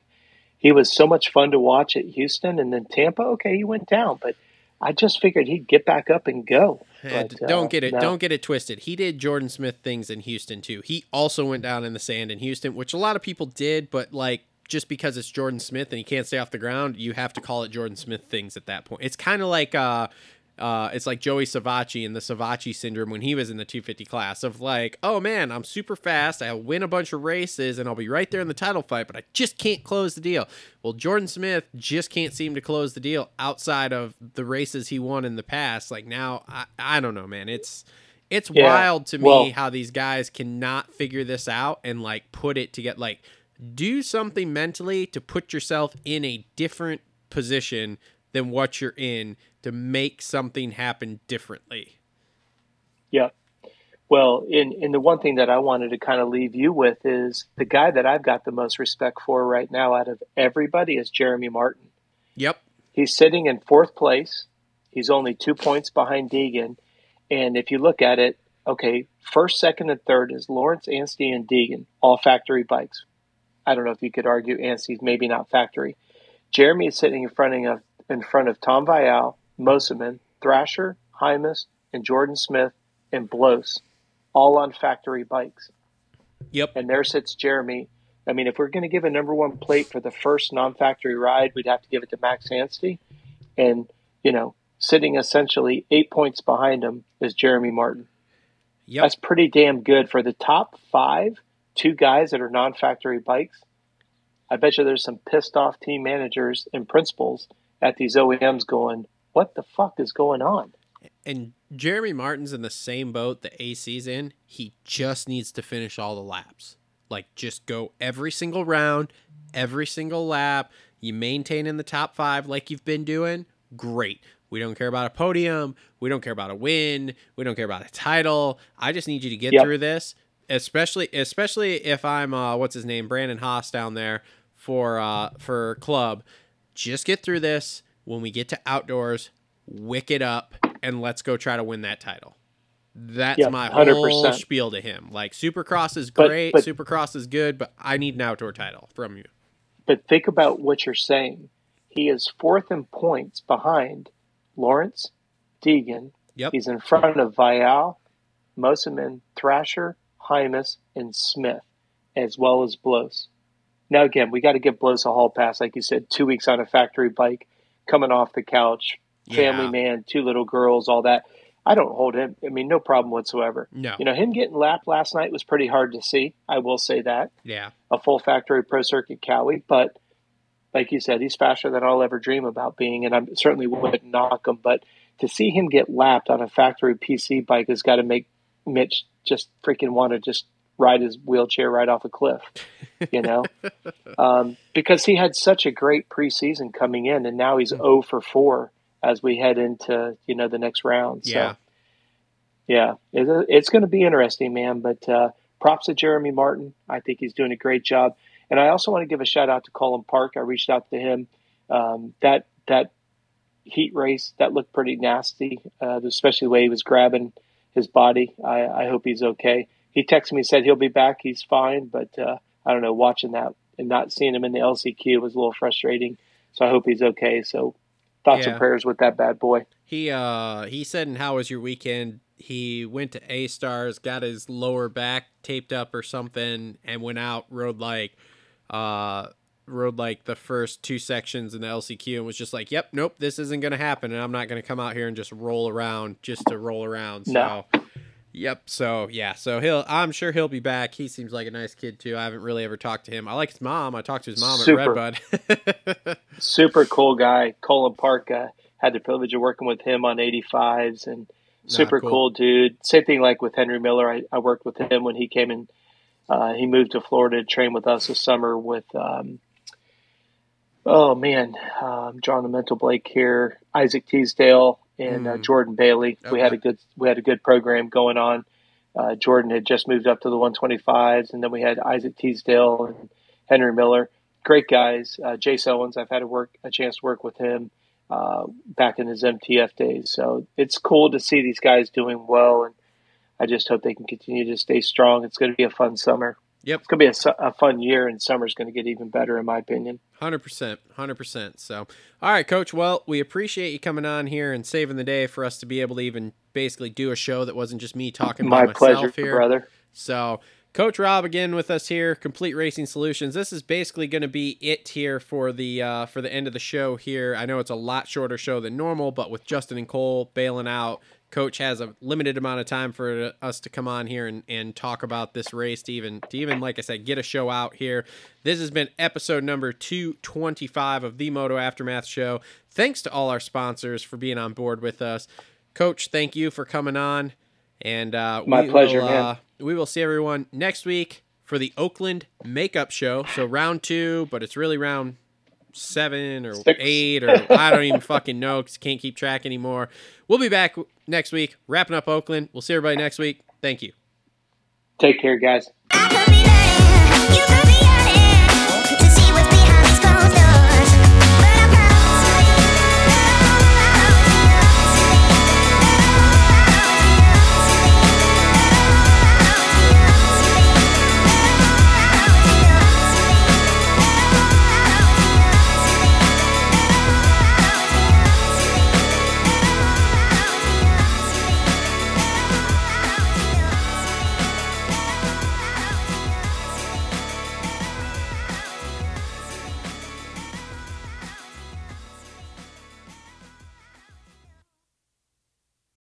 he was so much fun to watch at Houston and then Tampa. Okay. He went down, but I just figured he'd get back up and go. But, don't uh, get it. No. Don't get it twisted. He did Jordan Smith things in Houston too. He also went down in the sand in Houston, which a lot of people did, but like, just because it's Jordan Smith and he can't stay off the ground, you have to call it Jordan Smith things at that point. It's kind of like uh, uh, it's like Joey Savacci and the Savacci syndrome when he was in the two fifty class of like, oh man, I'm super fast. I'll win a bunch of races and I'll be right there in the title fight, but I just can't close the deal. Well, Jordan Smith just can't seem to close the deal outside of the races he won in the past. Like now, I, I don't know, man. It's it's yeah. wild to me well, how these guys cannot figure this out and like put it together. Like, do something mentally to put yourself in a different position than what you're in to make something happen differently. Yeah. Well, in, in the one thing that I wanted to kind of leave you with is the guy that I've got the most respect for right now out of everybody is Jeremy Martin. Yep. He's sitting in fourth place. He's only two points behind Deegan. And if you look at it, okay, first, second, and third is Lawrence, Anstey, and Deegan, all factory bikes. I don't know if you could argue Anstey's maybe not factory. Jeremy is sitting in front of in front of Tom Vialle, Mosiman, Thrasher, Hymas, and Jordan Smith, and Blose, all on factory bikes. Yep. And there sits Jeremy. I mean, if we're going to give a number one plate for the first non-factory ride, we'd have to give it to Max Anstey. And, you know, sitting essentially eight points behind him is Jeremy Martin. Yep. That's pretty damn good for the top five. Two guys that are non-factory bikes. I bet you there's some pissed off team managers and principals at these O E Ms going, what the fuck is going on? And Jeremy Martin's in the same boat that A C's in. He just needs to finish all the laps. Like just go every single round, every single lap. You maintain in the top five like you've been doing. Great. We don't care about a podium. We don't care about a win. We don't care about a title. I just need you to get yep. through this. Especially, especially if I'm uh, what's his name, Brandon Haas down there for uh, for club. Just get through this. When we get to outdoors, wick it up and let's go try to win that title. That's yeah, my one hundred percent whole spiel to him. Like Supercross is great, but, but, Supercross is good, but I need an outdoor title from you. But think about what you're saying. He is fourth in points behind Lawrence, Deegan. Yep. He's in front of Vialle, Mosiman, Thrasher, Hymas, and Smith, as well as Blose. Now, again, we got to give Blose a hall pass. Like you said, two weeks on a factory bike, coming off the couch, family yeah. man, two little girls, all that. I don't hold him. I mean, no problem whatsoever. No. You know, him getting lapped last night was pretty hard to see. I will say that. Yeah. A full factory pro circuit Cowie. But like you said, he's faster than I'll ever dream about being, and I certainly wouldn't knock him. But to see him get lapped on a factory P C bike has got to make Mitch just freaking want to just ride his wheelchair right off a cliff, you know, um, because he had such a great preseason coming in, and now he's oh for four as we head into, you know, the next round. Yeah. So, yeah, it, it's going to be interesting, man. But uh, props to Jeremy Martin. I think he's doing a great job. And I also want to give a shout out to Colin Park. I reached out to him. Um, that that heat race, that looked pretty nasty, uh, especially the way he was grabbing his body. I, I hope he's okay. He texted me and said he'll be back. He's fine. But uh, I don't know, watching that and not seeing him in the L C Q was a little frustrating. So I hope he's okay. So thoughts yeah. and prayers with that bad boy. He uh, he said, and how was your weekend? He went to A-Stars, got his lower back taped up or something, and went out, rode like uh, rode like the first two sections in the L C Q, and was just like, yep, nope, this isn't going to happen, and I'm not going to come out here and just roll around just to roll around. So. No. Yep. So yeah. So he'll. I'm sure he'll be back. He seems like a nice kid too. I haven't really ever talked to him. I like his mom. I talked to his mom super, at Redbud. Super cool guy. Colin Park, uh, had the privilege of working with him on eighty-fives, and super nah, cool. cool dude. Same thing like with Henry Miller. I, I worked with him when he came in. Uh, he moved to Florida to train with us this summer with. Um, oh man, um, drawing the mental blank here. Isaac Teasdale. And uh, Jordan Bailey, okay. we had a good we had a good program going on. Uh, Jordan had just moved up to the one twenty-fives, and then we had Isaac Teasdale and Henry Miller, great guys. Uh, Jace Owens, I've had a work a chance to work with him uh, back in his M T F days. So it's cool to see these guys doing well, and I just hope they can continue to stay strong. It's going to be a fun summer. Yep, it's going to be a, su- a fun year, and summer's going to get even better, in my opinion. one hundred percent, one hundred percent. So, all right, Coach, well, we appreciate you coming on here and saving the day for us to be able to even basically do a show that wasn't just me talking my by myself pleasure, here. My pleasure, brother. So, Coach Robb again with us here, Complete Racing Solutions. This is basically going to be it here for the uh, for the end of the show here. I know it's a lot shorter show than normal, but with Justin and Cole bailing out, Coach has a limited amount of time for us to come on here and, and talk about this race to even, to even, like I said, get a show out here. This has been episode number two twenty-five of the Moto Aftermath Show. Thanks to all our sponsors for being on board with us. Coach, thank you for coming on. And uh, My we pleasure, will, man. Uh, we will see everyone next week for the Oakland Makeup Show. So round two, but it's really round seven or Six. eight, or I don't even fucking know because can't keep track anymore. We'll be back next week, wrapping up Oakland. We'll see everybody next week. Thank you. Take care, guys.